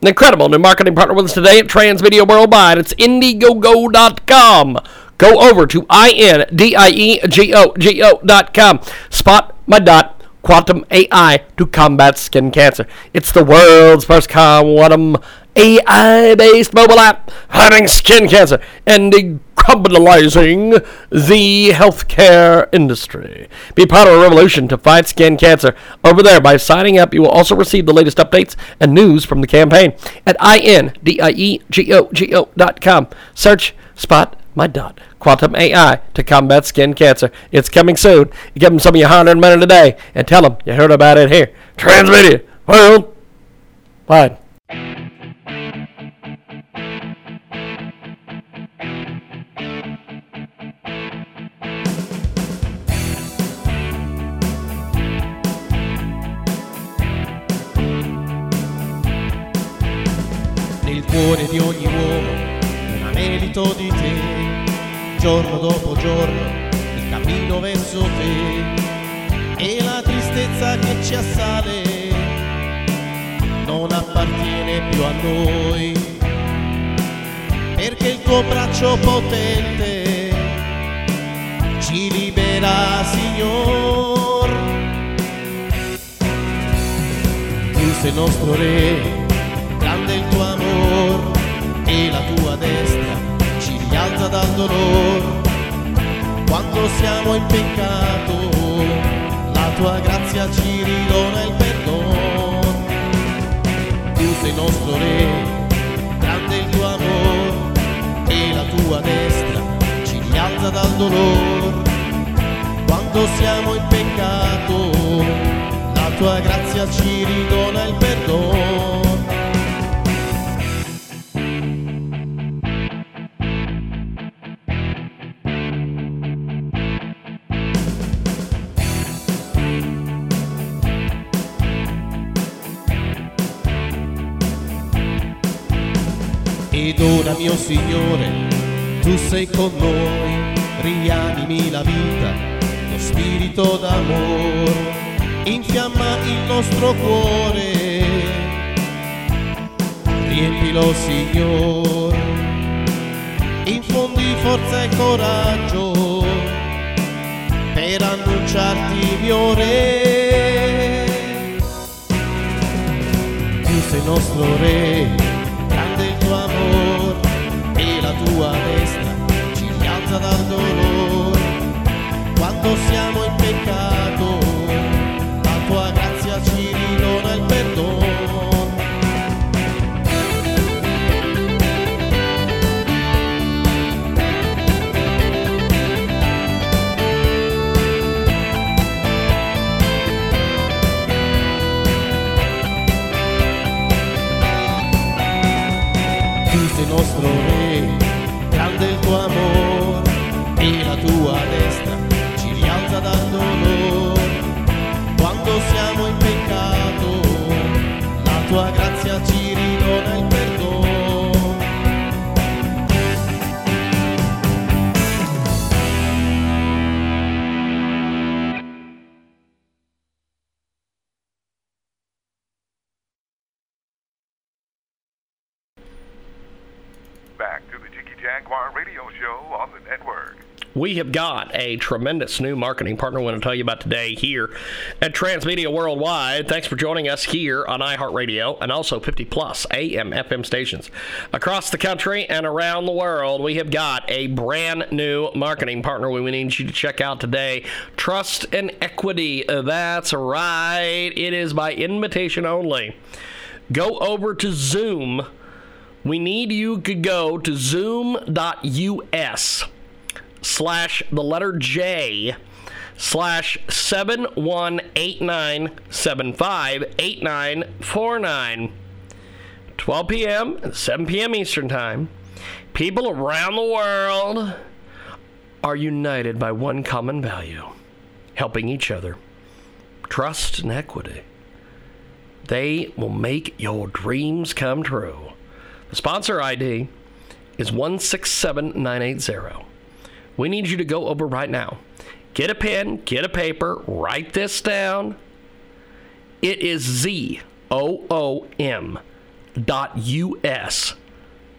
An incredible new marketing partner with us today at Transmedia Worldwide. It's indiegogo dot com. Go over to indiegogo dot com. Spot My Dot. Quantum A I to combat skin cancer. It's the world's first quantum A I-based mobile app fighting skin cancer and decriminalizing the healthcare industry. Be part of a revolution to fight skin cancer. Over there, by signing up, you will also receive the latest updates and news from the campaign at indiegogo dot com. Search Spot My Dot. Quantum A I to combat skin cancer. It's coming soon. You give them some of your hard-earned money today and tell them you heard about it here. Transmedia Worldwide. Nel cuore di ogni uomo un anelito di te. Giorno dopo giorno il cammino verso te e la tristezza che ci assale non appartiene più a noi, perché il tuo braccio potente ci libera, Signor. Tu sei il nostro re, grande il tuo amor e la tua destra alza dal dolore. Quando siamo in peccato la tua grazia ci ridona il perdono. Tu sei nostro re, grande il tuo amor e la tua destra ci rialza dal dolore. Quando siamo in peccato la tua grazia ci ridona il perdono. Ed ora mio Signore, tu sei con noi, rianimi la vita, lo spirito d'amore, infiamma il nostro cuore, riempilo Signore, infondi forza e coraggio per annunciarti mio Re. Tu sei nostro Re, amor e la tua destra ci rialza dal dolore. Quando siamo in peccato la tua grazia ci ridona il perdono. Nostro Re, grande il tuo amore e la tua destra ci rialza dal dolore. Quando siamo in peccato la tua grazia ci ridona il perdono. We have got a tremendous new marketing partner I want to tell you about today here at Transmedia Worldwide. Thanks for joining us here on iHeartRadio and also fifty plus A M F M stations across the country and around the world. We have got a brand new marketing partner we need you to check out today. Trust and Equity. That's right. It is by invitation only. Go over to Zoom. We need you to go to zoom dot U S slash the letter J slash seven one eight nine seven five eight nine four nine. twelve p.m. and seven p.m. Eastern Time. People around the world are united by one common value, helping each other. Trust and equity. They will make your dreams come true. The sponsor I D is one six seven nine eight zero. We need you to go over right now. Get a pen, get a paper, write this down. It is Z-O-O-M dot U-S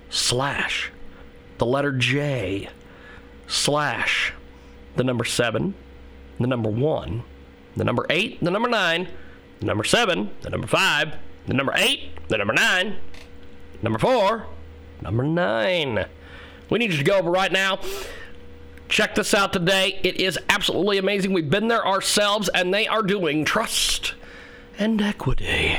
slash the letter J slash the number seven, the number one, the number eight, the number nine, the number seven, the number five, the number eight, the number nine, number four, number nine. We need you to go over right now. Check this out today. It is absolutely amazing. We've been there ourselves, and they are doing trust and equity.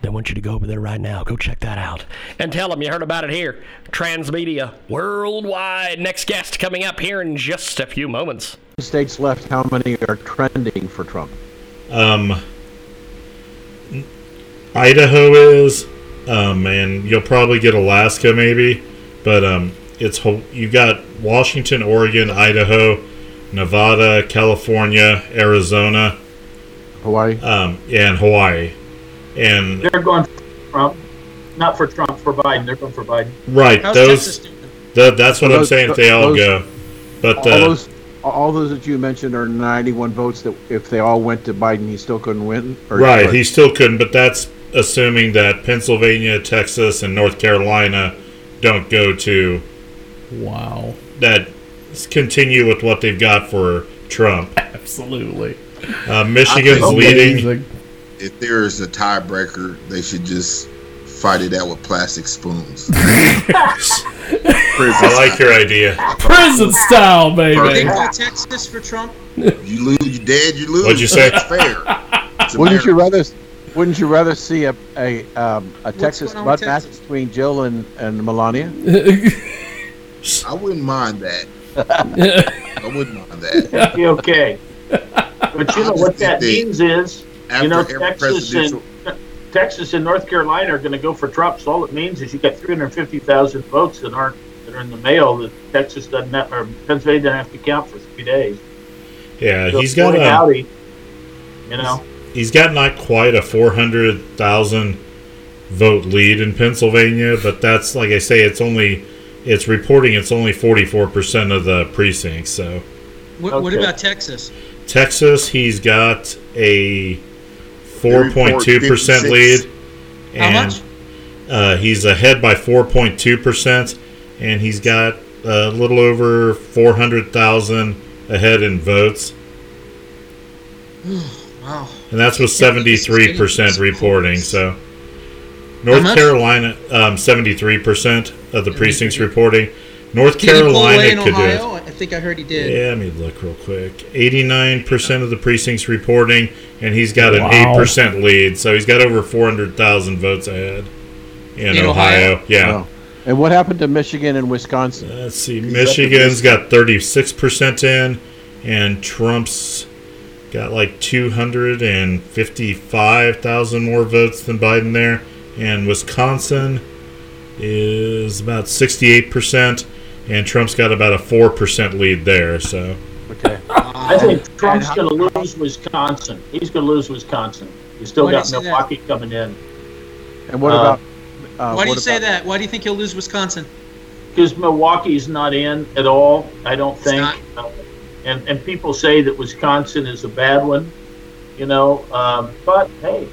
They want you to go over there right now. Go check that out. And tell them you heard about it here. Transmedia Worldwide. Next guest coming up here in just a few moments. States left, how many are trending for Trump? Um, Idaho is, um, and you'll probably get Alaska maybe, but um, it's you got Washington, Oregon, Idaho, Nevada, California, Arizona, Hawaii, um, and Hawaii, and they're going for Trump, not for Trump, for Biden. They're going for Biden. Right. How's those. The, that's what those, I'm saying. If they all those, go, but all, uh, those, all those that you mentioned are ninety-one votes that if they all went to Biden, he still couldn't win. Or right. Or, he still couldn't. But that's assuming that Pennsylvania, Texas, and North Carolina don't go to. Wow. That continue with what they've got for Trump. Absolutely. Uh, Michigan's leading. If there is a tiebreaker, they should just fight it out with plastic spoons. I like your idea. Prison style, baby. Are they going to Texas for Trump? You lose, you dead, you lose. What'd you say? It's fair. It's wouldn't you rather? Wouldn't you rather see a a, um, a Texas butt match between Jill and, and Melania? I wouldn't mind that. I wouldn't mind that. That'd be okay. But you know what that means is, you know, Texas and, Texas and North Carolina are going to go for Trump. So all it means is you got three hundred fifty thousand votes that aren't that are in the mail that Texas doesn't have, or Pennsylvania doesn't have to count for three days. Yeah, so he's got a howdy, you know. He's got not quite a four hundred thousand vote lead in Pennsylvania, but that's like I say, it's only. It's reporting it's only forty-four percent of the precincts. So, what, okay. What about Texas? Texas, he's got a four point two percent lead. And, how much? Uh, he's ahead by four point two percent, and he's got a little over four hundred thousand ahead in votes. Wow. And that's with seventy-three percent reporting, so... North Carolina, um, seventy-three percent of the precincts reporting. North Carolina could do it. I think I heard he did. Yeah, let me look real quick. eighty-nine percent of the precincts reporting, and he's got an eight percent lead. So he's got over four hundred thousand votes ahead in Ohio. Yeah. And what happened to Michigan and Wisconsin? Let's see. Michigan's got thirty-six percent in, and Trump's got like two hundred fifty-five thousand more votes than Biden there. And Wisconsin is about sixty-eight percent, and Trump's got about a four percent lead there. So, okay. I think Trump's going to lose Wisconsin. He's going to lose Wisconsin. You still why got Milwaukee coming in. And what uh, about? Uh, why do you say that? Why do you think he'll lose Wisconsin? Because Milwaukee's not in at all. I don't it's think. Uh, and and people say that Wisconsin is a bad one, you know. Uh, but hey,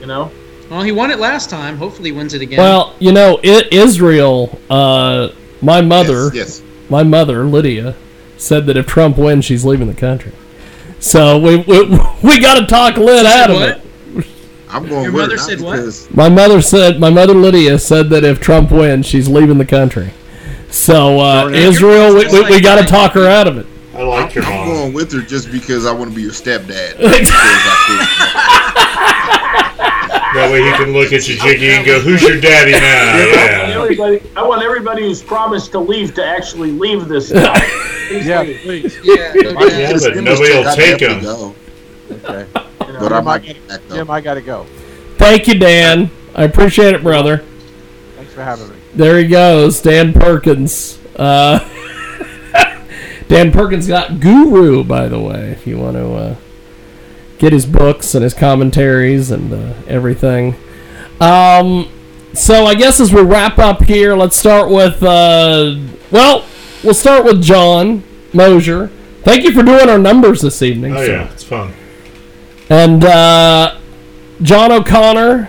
you know. Well, he won it last time. Hopefully he wins it again. Well, you know, it, Israel, uh, my mother, yes, yes. my mother, Lydia, said that if Trump wins, she's leaving the country. So we we, we got to talk Lyd out of it. I'm going Your with mother it, said what? My mother said, my mother Lydia said that if Trump wins, she's leaving the country. So uh, Israel, we, we, we got to talk her out of it. I like your mom. I'm going with her just because I want to be your stepdad. That way he can look at you, Jiggy, and go, who's your daddy now? Yeah. I want everybody who's promised to leave to actually leave this now. Yeah, please. Yeah, yeah, but nobody will take him. Okay. You know, but I might get back, though. Jim, I got to go. Thank you, Dan. I appreciate it, brother. Thanks for having me. There he goes, Dan Perkins. Uh, Dan Perkins got Guru, by the way, if you want to... Uh, get his books and his commentaries and uh, everything. Um, so I guess as we wrap up here, let's start with, uh, well, we'll start with John Mosier. Thank you for doing our numbers this evening. Oh, sir. Yeah, it's fun. And uh, John O'Connor,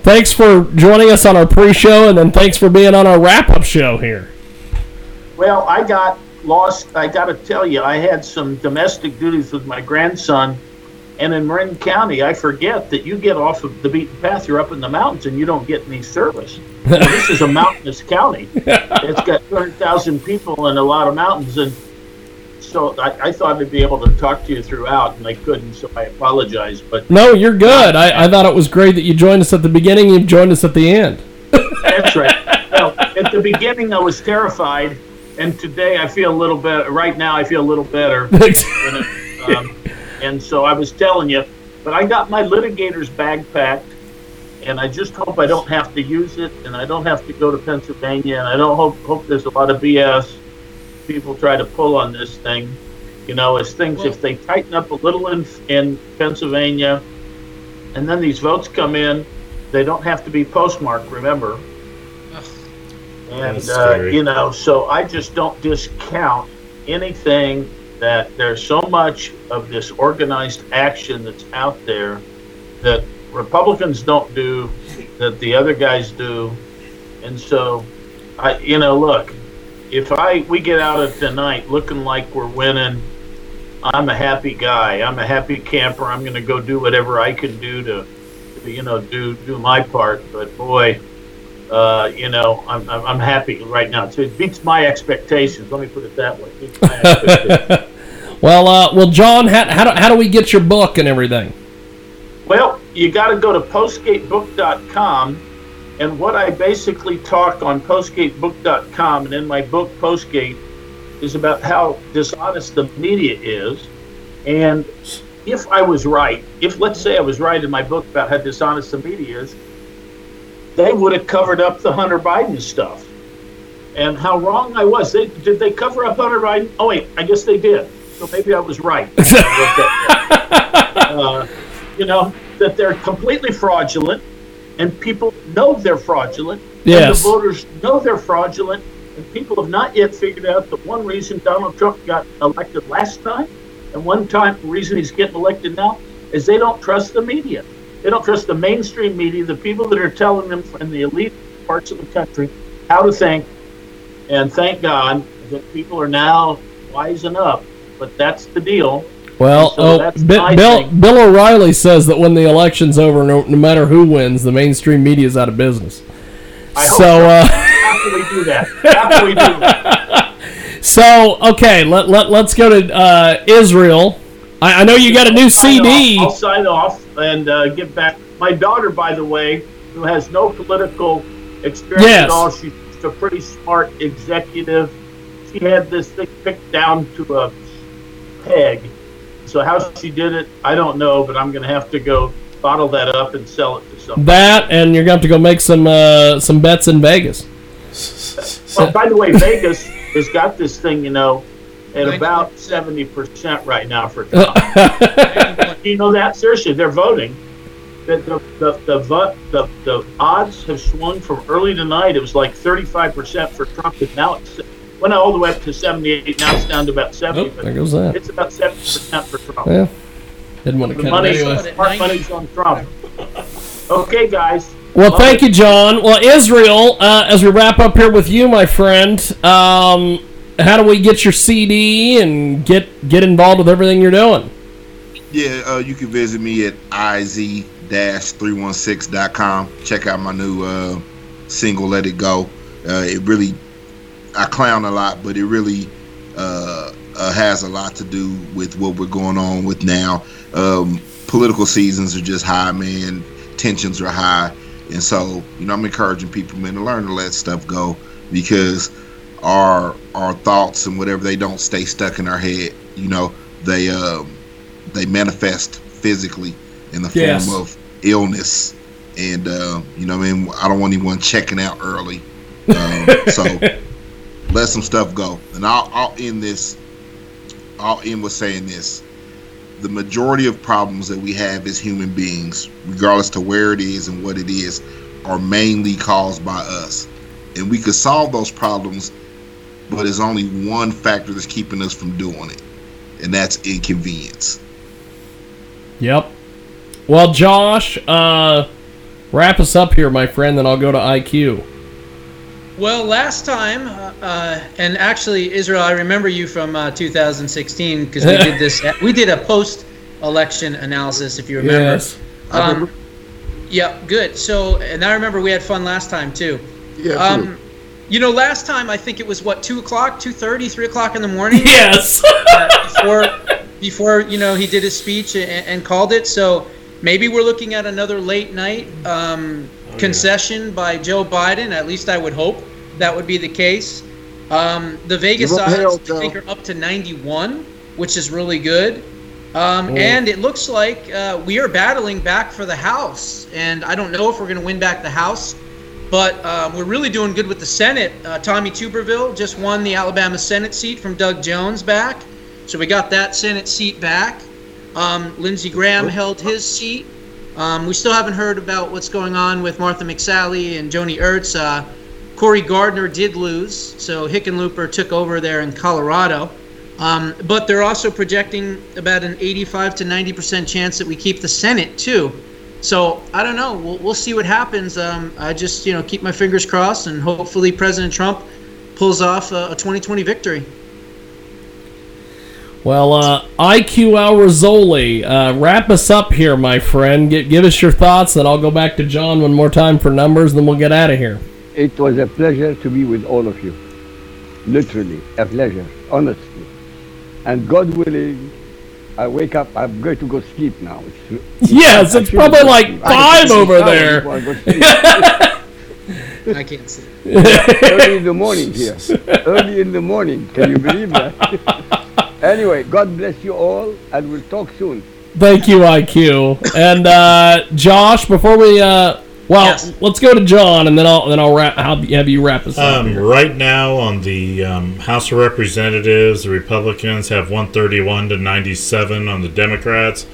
thanks for joining us on our pre-show, and then thanks for being on our wrap-up show here. Well, I got lost. I got to tell you, I had some domestic duties with my grandson. And in Marin County, I forget that you get off of the beaten path. You're up in the mountains, and you don't get any service. Now, this is a mountainous county. It's got two hundred thousand people and a lot of mountains. And so I, I thought I'd be able to talk to you throughout, and I couldn't, so I apologize. But no, you're good. I, I thought it was great that you joined us at the beginning and you joined us at the end. That's right. Well, at the beginning, I was terrified, and today I feel a little better. Right now, I feel a little better. um, And so I was telling you, but I got my litigator's bag packed, and I just hope I don't have to use it, and I don't have to go to Pennsylvania, and I don't hope hope there's a lot of B S people try to pull on this thing. You know, as things, if they tighten up a little in, in Pennsylvania, and then these votes come in, they don't have to be postmarked, remember? Ugh. And, uh, you know, so I just don't discount anything. That there's so much of this organized action that's out there that Republicans don't do, that the other guys do. And so, I, you know, look, if I we get out of tonight looking like we're winning, I'm a happy guy. I'm a happy camper. I'm going to go do whatever I can do to, you know, do do my part. But boy, uh, you know, I'm I'm happy right now. So it beats my expectations. Let me put it that way. It beats my expectations. Well, uh, well, John, how, how, do, how do we get your book and everything? Well, you got to go to postgate book dot com, and what I basically talk on postgate book dot com and in my book, Postgate, is about how dishonest the media is. And if I was right, if let's say I was right in my book about how dishonest the media is, they would have covered up the Hunter Biden stuff. And how wrong I was. They, did they cover up Hunter Biden? Oh, wait, I guess they did. So maybe I was right. uh, you know, that they're completely fraudulent, and people know they're fraudulent. Yes. And the voters know they're fraudulent, and people have not yet figured out the one reason Donald Trump got elected last time, and one time the reason he's getting elected now, is they don't trust the media. They don't trust the mainstream media, the people that are telling them in the elite parts of the country how to think. And thank God that people are now wising up, but that's the deal. Well, so oh, B- Bill, Bill O'Reilly says that when the election's over, no, no matter who wins, the mainstream media's out of business. I hope so. so. Uh, how can we do that? How can we do that? So, okay, let, let, let's go to uh, Israel. I, I know you got a new I'll C D. Off. I'll sign off and uh, get back. My daughter, by the way, who has no political experience yes. at all, she's a pretty smart executive. She had this thing picked down to a peg. So how she did it, I don't know, but I'm going to have to go bottle that up and sell it to someone. That, and you're going to have to go make some uh, some bets in Vegas. Well, by the way, Vegas has got this thing, you know, at about seventy percent right now for Trump. You know that? Seriously, they're voting. The the, the the the the odds have swung from early tonight. It was like thirty-five percent for Trump, and now it's went all the way up to seventy-eight. Now it's down to about seventy. Oh, there goes that. It's about seventy percent for Trump. Yeah, didn't want to the cut it anyway. Smart money's on Trump. Okay, guys. Well, thank you, John. Well, Israel, uh, as we wrap up here with you, my friend, um, how do we get your C D and get get involved with everything you're doing? Yeah, uh, you can visit me at iz. dash three one six dot com. Check out my new uh single Let It Go. Uh it really, I clown a lot, but it really uh, uh has a lot to do with what we're going on with now. Um political seasons are just high, man. Tensions are high, and so, you know, I'm encouraging people, man, to learn to let stuff go, because our our thoughts and whatever, they don't stay stuck in our head. You know, they um they manifest physically in the form yes. of illness, and uh, you know, I mean, I don't want anyone checking out early. Um, so let some stuff go, and I'll, I'll end this. I'll end with saying this: the majority of problems that we have as human beings, regardless to where it is and what it is, are mainly caused by us, and we could solve those problems, but there's only one factor that's keeping us from doing it, and that's inconvenience. Yep. Well, Josh, uh, wrap us up here, my friend, then I'll go to I Q. Well, last time, uh, and actually, Israel, I remember you from uh, two thousand sixteen because we did this. We did a post-election analysis, if you remember. Yes, I remember. Um, yeah, good. So, and I remember we had fun last time too. Yeah. Um, you know, last time I think it was what two o'clock, two thirty, three o'clock in the morning. Yes. uh, before, before you know, he did his speech and, and called it. So maybe we're looking at another late night. Um, Oh, concession yeah. by Joe Biden. At least I would hope that would be the case. Um, the Vegas odds hell, I think are up to ninety-one, which is really good. Um, oh. And it looks like uh, we are battling back for the House. And I don't know if we're going to win back the House, but uh, we're really doing good with the Senate. Uh, Tommy Tuberville just won the Alabama Senate seat from Doug Jones back. So we got that Senate seat back. Um, Lindsey Graham oh. held his seat. Um, we still haven't heard about what's going on with Martha McSally and Joni Ernst. Uh, Cory Gardner did lose, so Hickenlooper took over there in Colorado. Um, but they're also projecting about an eighty-five to ninety percent chance that we keep the Senate, too. So I don't know. We'll, we'll see what happens. Um, I just, you know, keep my fingers crossed, and hopefully President Trump pulls off a, a twenty twenty victory. Well, uh, I Q Alrizzoli, uh, wrap us up here, my friend. Give, give us your thoughts, then I'll go back to John one more time for numbers, then we'll get out of here. It was a pleasure to be with all of you. Literally, a pleasure, honestly. And God willing, I wake up, I'm going to go sleep now. It's, it's, yes, it's probably like sleep. five over there. I can't sleep. Early in the morning here. Early in the morning, can you believe that? Anyway, God bless you all, and we'll talk soon. Thank you, I Q. And uh, Josh, before we, uh, well, yes. let's go to John, and then I'll then I'll wrap. I'll have you wrap us up. Um, right now, on the um, House of Representatives, the Republicans have one thirty-one to ninety-seven on the Democrats,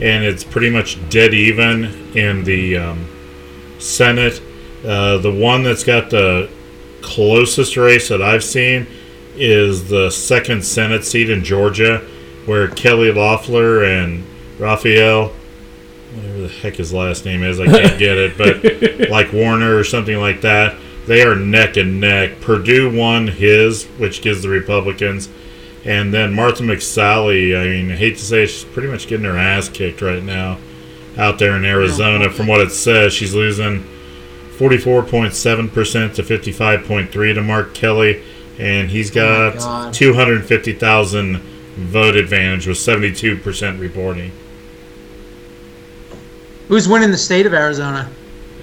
and it's pretty much dead even in the um, Senate. Uh, the one that's got the closest race that I've seen is the second Senate seat in Georgia, where Kelly Loeffler and Raphael, whatever the heck his last name is, I can't get it, but like Warner or something like that, they are neck and neck. Perdue won his, which gives the Republicans, and then Martha McSally, I mean, I hate to say it, she's pretty much getting her ass kicked right now out there in Arizona. From what it says, she's losing forty-four point seven percent to fifty-five point three percent to Mark Kelly. And he's got oh two hundred fifty thousand vote advantage with seventy-two percent reporting. Who's winning the state of Arizona?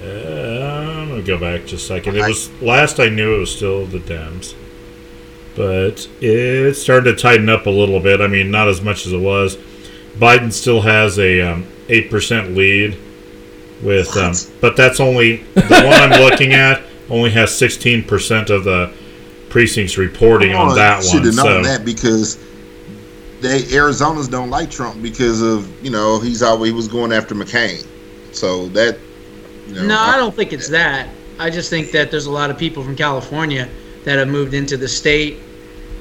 Uh, I'm going to go back just a second. It was, last I knew, it was still the Dems. But it started to tighten up a little bit. I mean, not as much as it was. Biden still has a um, eight percent lead. with, um, But that's only, the one I'm looking at only has sixteen percent of the precincts reporting on, on that she one. Should have known so. that because they Arizonans don't like Trump because of you know he's always he was going after McCain. So that you know, no, I, I don't think it's that. I just think that there's a lot of people from California that have moved into the state,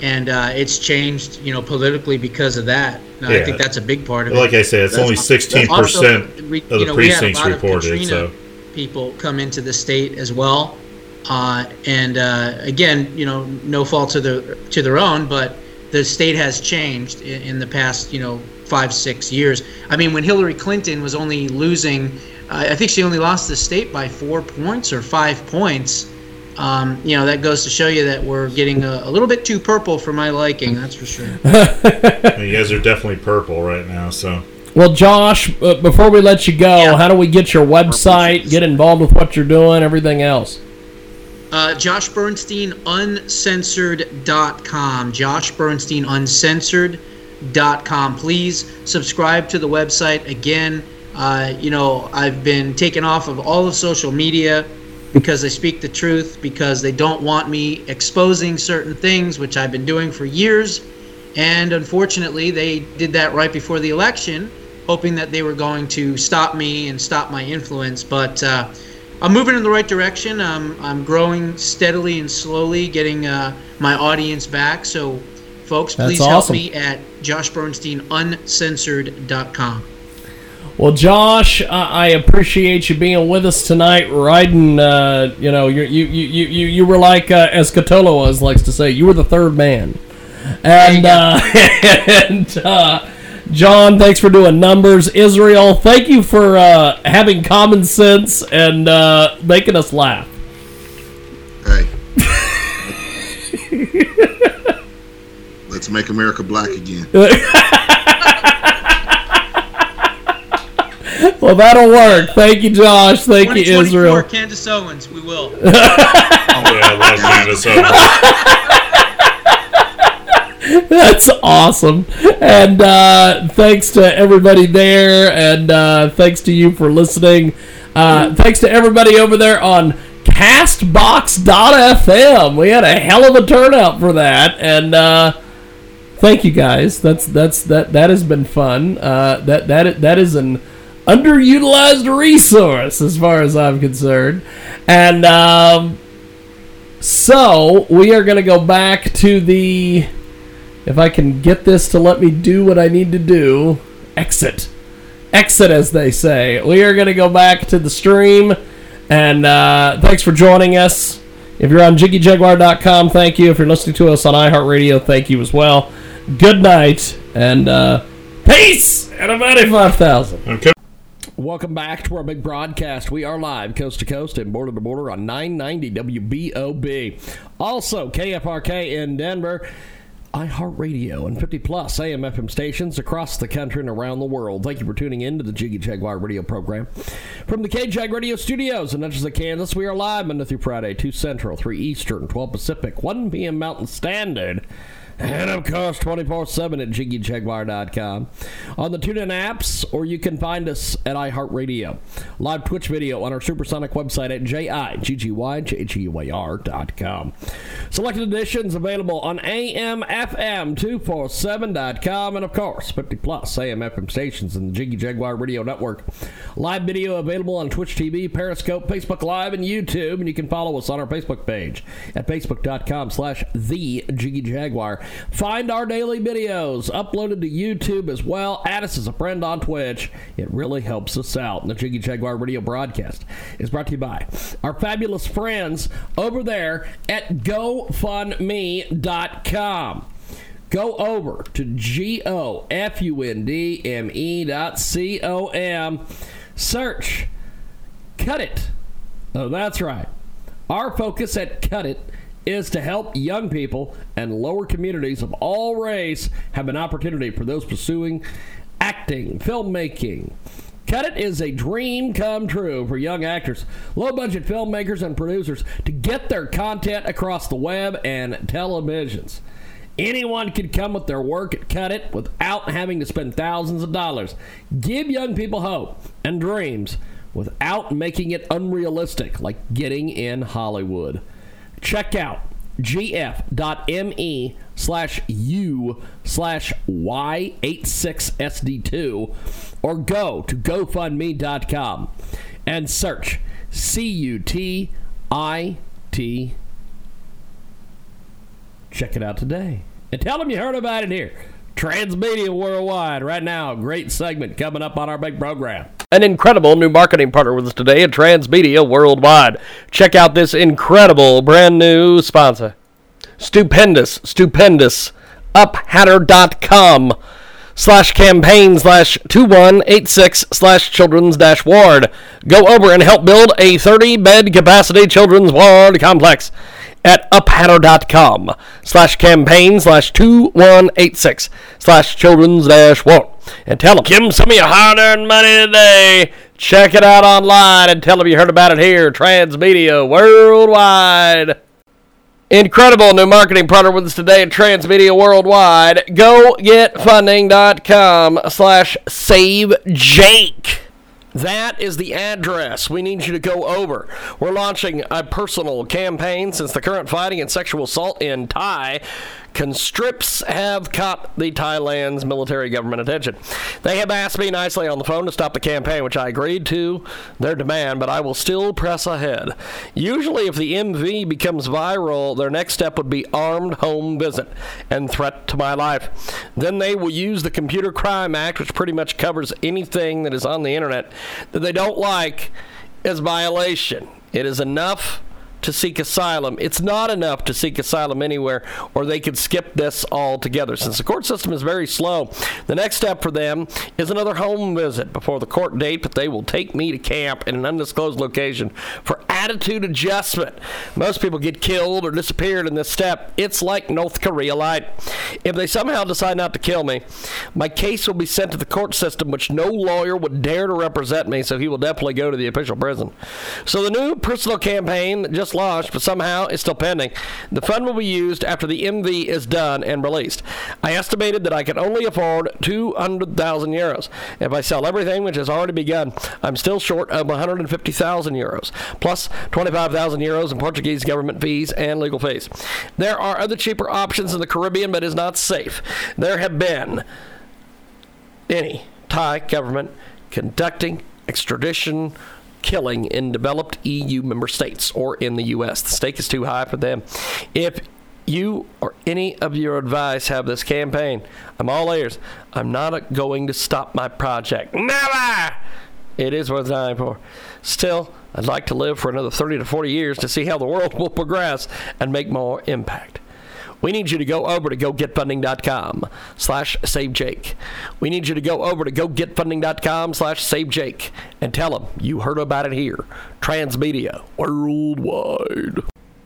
and uh, it's changed you know politically because of that. And yeah. I think that's a big part of like it. Like I said, it's that's only sixteen percent of the you know, precincts we had a lot reported. Of so people come into the state as well. Uh, and uh, again, you know, no fault to the to their own, but the state has changed in, in the past, you know, five six years. I mean, when Hillary Clinton was only losing, uh, I think she only lost the state by four points or five points. Um, you know, that goes to show you that we're getting a, a little bit too purple for my liking. That's for sure. Well, you guys are definitely purple right now, so. Well, Josh, uh, before we let you go, yeah. how do we get your website, get involved with what you're doing, everything else? Uh, Josh Bernstein Uncensored dot com. Josh Bernstein Uncensored dot com. Please subscribe to the website again. Uh, you know, I've been taken off of all of social media because they speak the truth, because they don't want me exposing certain things, which I've been doing for years. And unfortunately, they did that right before the election, hoping that they were going to stop me and stop my influence. But, uh, I'm moving in the right direction. Um, I'm growing steadily and slowly, getting uh, my audience back. So, folks, That's please awesome. help me at josh bernstein uncensored dot com. Well, Josh, I appreciate you being with us tonight. Riding, uh, you know, you you you you you were like, uh, as Catoloas likes to say, you were the third man. And uh, and uh, John, thanks for doing numbers. Israel, thank you for uh, having common sense and uh, making us laugh. Hey, let's make America black again. Well, that'll work. Thank you, Josh. Thank you, Israel. Candace Owens, we will. Oh, yeah, I love Candace Owens. That's awesome. And uh, thanks to everybody there, and uh, thanks to you for listening. Uh, thanks to everybody over there on Castbox dot f m. We had a hell of a turnout for that, and... Uh, Thank you guys. That's that's that that has been fun. Uh, that that that is an underutilized resource as far as I'm concerned. And um, so we are going to go back to the. If I can get this to let me do what I need to do, exit, exit as they say. We are going to go back to the stream. And uh, thanks for joining us. If you're on Jiggy Jaguar dot com, thank you. If you're listening to us on iHeartRadio, thank you as well. Good night, and uh, peace, and about five thousand. Okay. Welcome back to our big broadcast. We are live, coast to coast and border to border on nine ninety W B O B. Also, K F R K in Denver, iHeartRadio, and fifty-plus A M F M stations across the country and around the world. Thank you for tuning in to the Jiggy Jaguar radio program. From the K J A G Radio studios in Natchez, Kansas, we are live Monday through Friday, two Central, three Eastern, twelve Pacific, one p.m. Mountain Standard. And, of course, twenty-four seven at Jiggy Jaguar dot com. On the TuneIn apps, or you can find us at iHeartRadio. Live Twitch video on our supersonic website at J I G G Y J G U A R dot com. Selected editions available on A M F M two forty-seven dot com. And, of course, fifty-plus A M F M stations in the Jiggy Jaguar Radio Network. Live video available on Twitch T V, Periscope, Facebook Live, and YouTube. And you can follow us on our Facebook page at Facebook dot com slash The Jiggy Jaguar. Find our daily videos uploaded to YouTube as well. Add us as a friend on Twitch. It really helps us out. And the Jiggy Jaguar radio broadcast is brought to you by our fabulous friends over there at go fund me dot com. Go over to G O F U N D M E dot C O M. Search Cut It. Oh, that's right. Our focus at Cut It is to help young people and lower communities of all race have an opportunity for those pursuing acting, filmmaking. Cut It is a dream come true for young actors, low-budget filmmakers, and producers to get their content across the web and televisions. Anyone can come with their work at Cut It without having to spend thousands of dollars. Give young people hope and dreams without making it unrealistic, like getting in Hollywood. Check out gf.me slash u slash y86sd2 or go to go fund me dot com and search C U T I T. Check it out today. And tell them you heard about it here. Transmedia Worldwide right now. Great segment coming up on our big program. An incredible new marketing partner with us today at Transmedia Worldwide. Check out this incredible brand new sponsor. Stupendous, stupendous. uphatter.com slash campaign slash 2186 slash children's dash ward. Go over and help build a thirty-bed capacity children's ward complex at uphatter.com slash campaign slash 2186 slash children's dash walk. And tell them, give them some of your hard-earned money today. Check it out online and tell them you heard about it here. Transmedia Worldwide. Incredible new marketing partner with us today at Transmedia Worldwide. Go get funding dot com slash save Jake. That is the address we need you to go over. We're launching a personal campaign since the current fighting and sexual assault in Thai Constricts have caught the Thailand's military government attention. They have asked me nicely on the phone to stop the campaign, which I agreed to their demand, but I will still press ahead. Usually, if the M V becomes viral, their next step would be armed home visit and threat to my life. Then they will use the Computer Crime Act, which pretty much covers anything that is on the internet that they don't like as violation. It is enough to seek asylum. It's not enough to seek asylum anywhere, or they could skip this altogether. Since the court system is very slow, the next step for them is another home visit before the court date, but they will take me to camp in an undisclosed location for attitude adjustment. Most people get killed or disappeared in this step. It's like North Korea light. If they somehow decide not to kill me, my case will be sent to the court system, which no lawyer would dare to represent me, so he will definitely go to the official prison. So the new personal campaign that just launched, but somehow it's still pending. The fund will be used after the M V is done and released. I estimated that I could only afford two hundred thousand euros. If I sell everything, which has already begun, I'm still short of one hundred fifty thousand euros, plus twenty-five thousand euros in Portuguese government fees and legal fees. There are other cheaper options in the Caribbean, but it's not safe. There have been any Thai government conducting extradition killing in developed E U member states or in the U S. The stake is too high for them. If you or any of your advice have this campaign, I'm all ears. I'm not going to stop my project. Never! It is worth dying for. Still, I'd like to live for another thirty to forty years to see how the world will progress and make more impact. We need you to go over to gogetfunding.com slash savejake. We need you to go over to gogetfunding.com slash savejake and tell them you heard about it here. Transmedia Worldwide.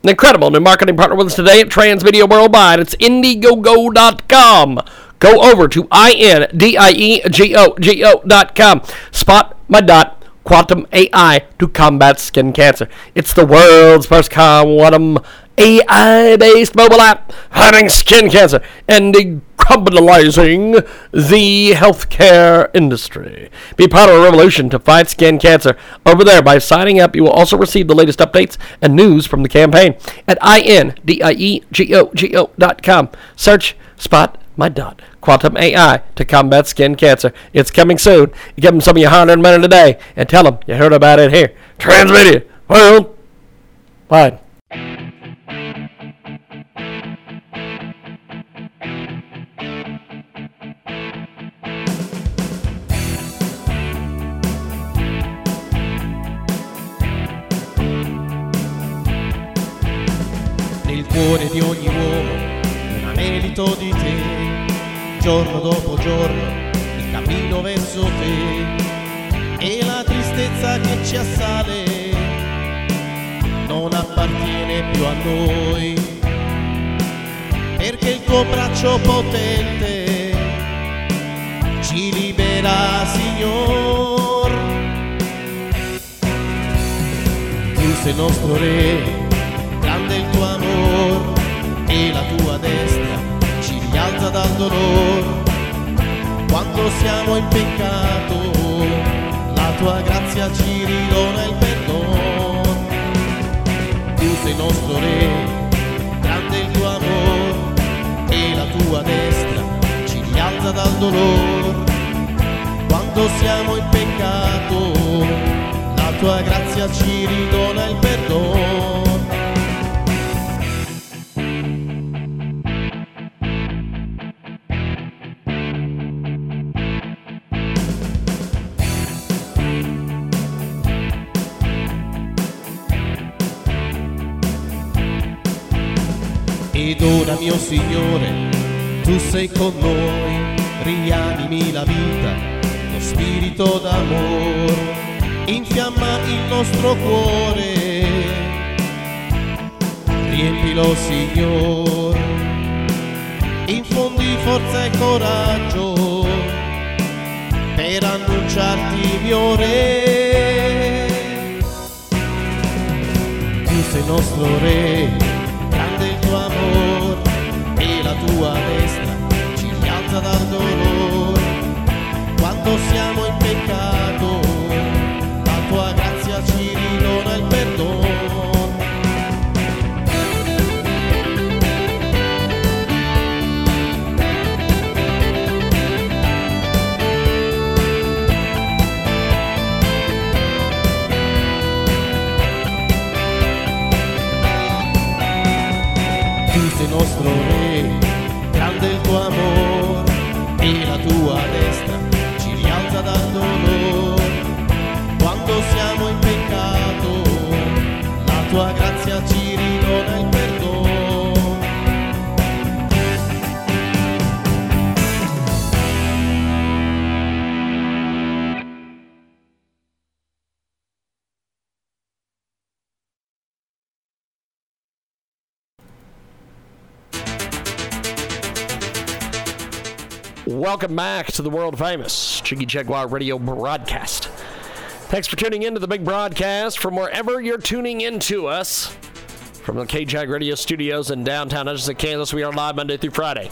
An incredible new marketing partner with us today at Transmedia Worldwide. It's indiegogo dot com. Go over to I N D I E G O G O dot com. Spot My Dot. Quantum A I to combat skin cancer. It's the world's first quantum A I-based mobile app fighting skin cancer and decriminalizing the healthcare industry. Be part of a revolution to fight skin cancer. Over there, by signing up, you will also receive the latest updates and news from the campaign at I N D I E G O G O dot com. Search Spot My Dot. Quantum A I to combat skin cancer. It's coming soon. You give them some of your hard-earned money today and tell them you heard about it here. Transmedia World Wide. Nel cuore di ogni uomo un anelito di te. Giorno dopo giorno mi cammino verso te e la tristezza che ci assale non appartiene più a noi, perché il tuo braccio potente ci libera, Signor. Tu sei il nostro re, grande il tuo amor e la tua destra alza dal dolore. Quando siamo in peccato, la tua grazia ci ridona il perdono. Tu sei il nostro re, grande il tuo amore e la tua destra ci rialza dal dolore. Quando siamo in peccato, la tua grazia ci ridona il perdono. Ed ora mio Signore, tu sei con noi, rianimi la vita, lo spirito d'amore, infiamma il nostro cuore, riempilo Signore, infondi forza e coraggio per annunciarti mio Re. Tu sei nostro Re, amor e la tua destra ci rialza dal dolore. Quando siamo in peccato, la tua grazia ci ridona il perdono. nostro re, grande il tuo amor e la tua destra ci rialza dal dolore. Quando siamo in peccato, la tua grazia ci ridona il perdono. Welcome back to the world-famous Jiggy Jaguar radio broadcast. Thanks for tuning in to the big broadcast from wherever you're tuning into us. From the K J A G Radio studios in downtown Hutchinson, Kansas, we are live Monday through Friday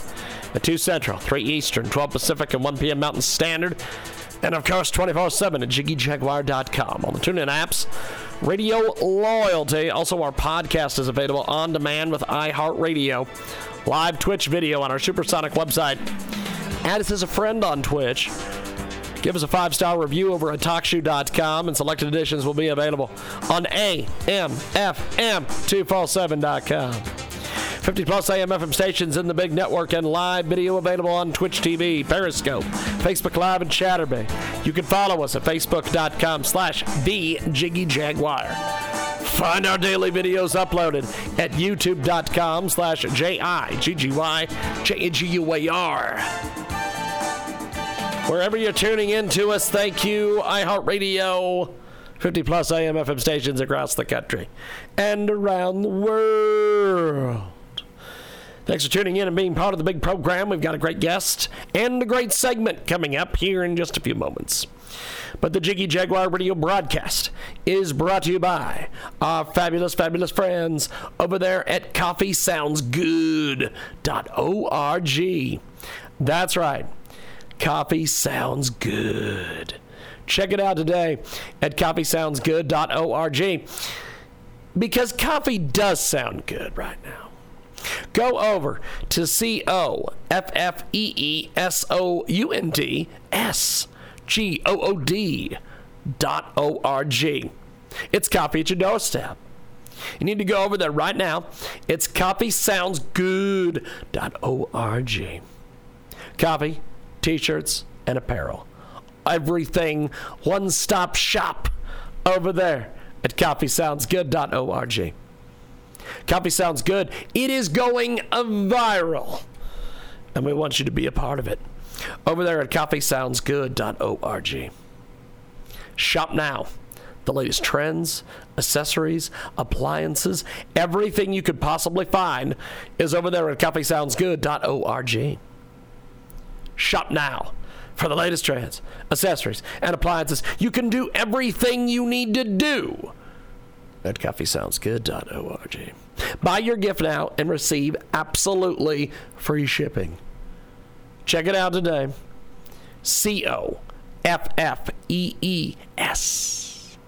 at two Central, three Eastern, twelve Pacific, and one p.m. Mountain Standard. And, of course, twenty-four seven at Jiggy Jaguar dot com. On the TuneIn apps, Radio Loyalty. Also, our podcast is available on demand with iHeartRadio. Live Twitch video on our supersonic website. Add us as a friend on Twitch. Give us a five-star review over at talk shoe dot com, and selected editions will be available on a m f m two four seven dot com. fifty-plus A M F M stations in the big network and live video available on Twitch T V, Periscope, Facebook Live, and Chatterbay. You can follow us at facebook.com slash the Jiggy Jaguar. Find our daily videos uploaded at youtube.com slash J-I-G-G-Y-J-A-G-U-A-R. Wherever you're tuning in to us, thank you, iHeartRadio, fifty-plus A M F M stations across the country and around the world. Thanks for tuning in and being part of the big program. We've got a great guest and a great segment coming up here in just a few moments. But the Jiggy Jaguar radio broadcast is brought to you by our fabulous, fabulous friends over there at coffee sounds good dot org. That's right. Coffee Sounds Good. Check it out today at coffee sounds good dot org, because coffee does sound good right now. Go over to C O F F E E S O U N D S G O O D dot org. It's coffee at your doorstep. You need to go over there right now. It's coffee sounds good dot org. Coffee, T-shirts, and apparel. Everything, one-stop shop over there at coffee sounds good dot org. Coffee Sounds Good. It is going viral, and we want you to be a part of it. Over there at coffee sounds good dot org. Shop now. The latest trends, accessories, appliances, everything you could possibly find is over there at coffee sounds good dot org. Shop now for the latest trends, accessories, and appliances. You can do everything you need to do at coffee sounds good dot org. Buy your gift now and receive absolutely free shipping. Check it out today. C O F F E E S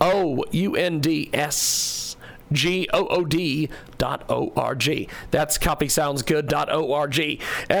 O U N D S G O O D dot org. That's coffee sounds good dot org. And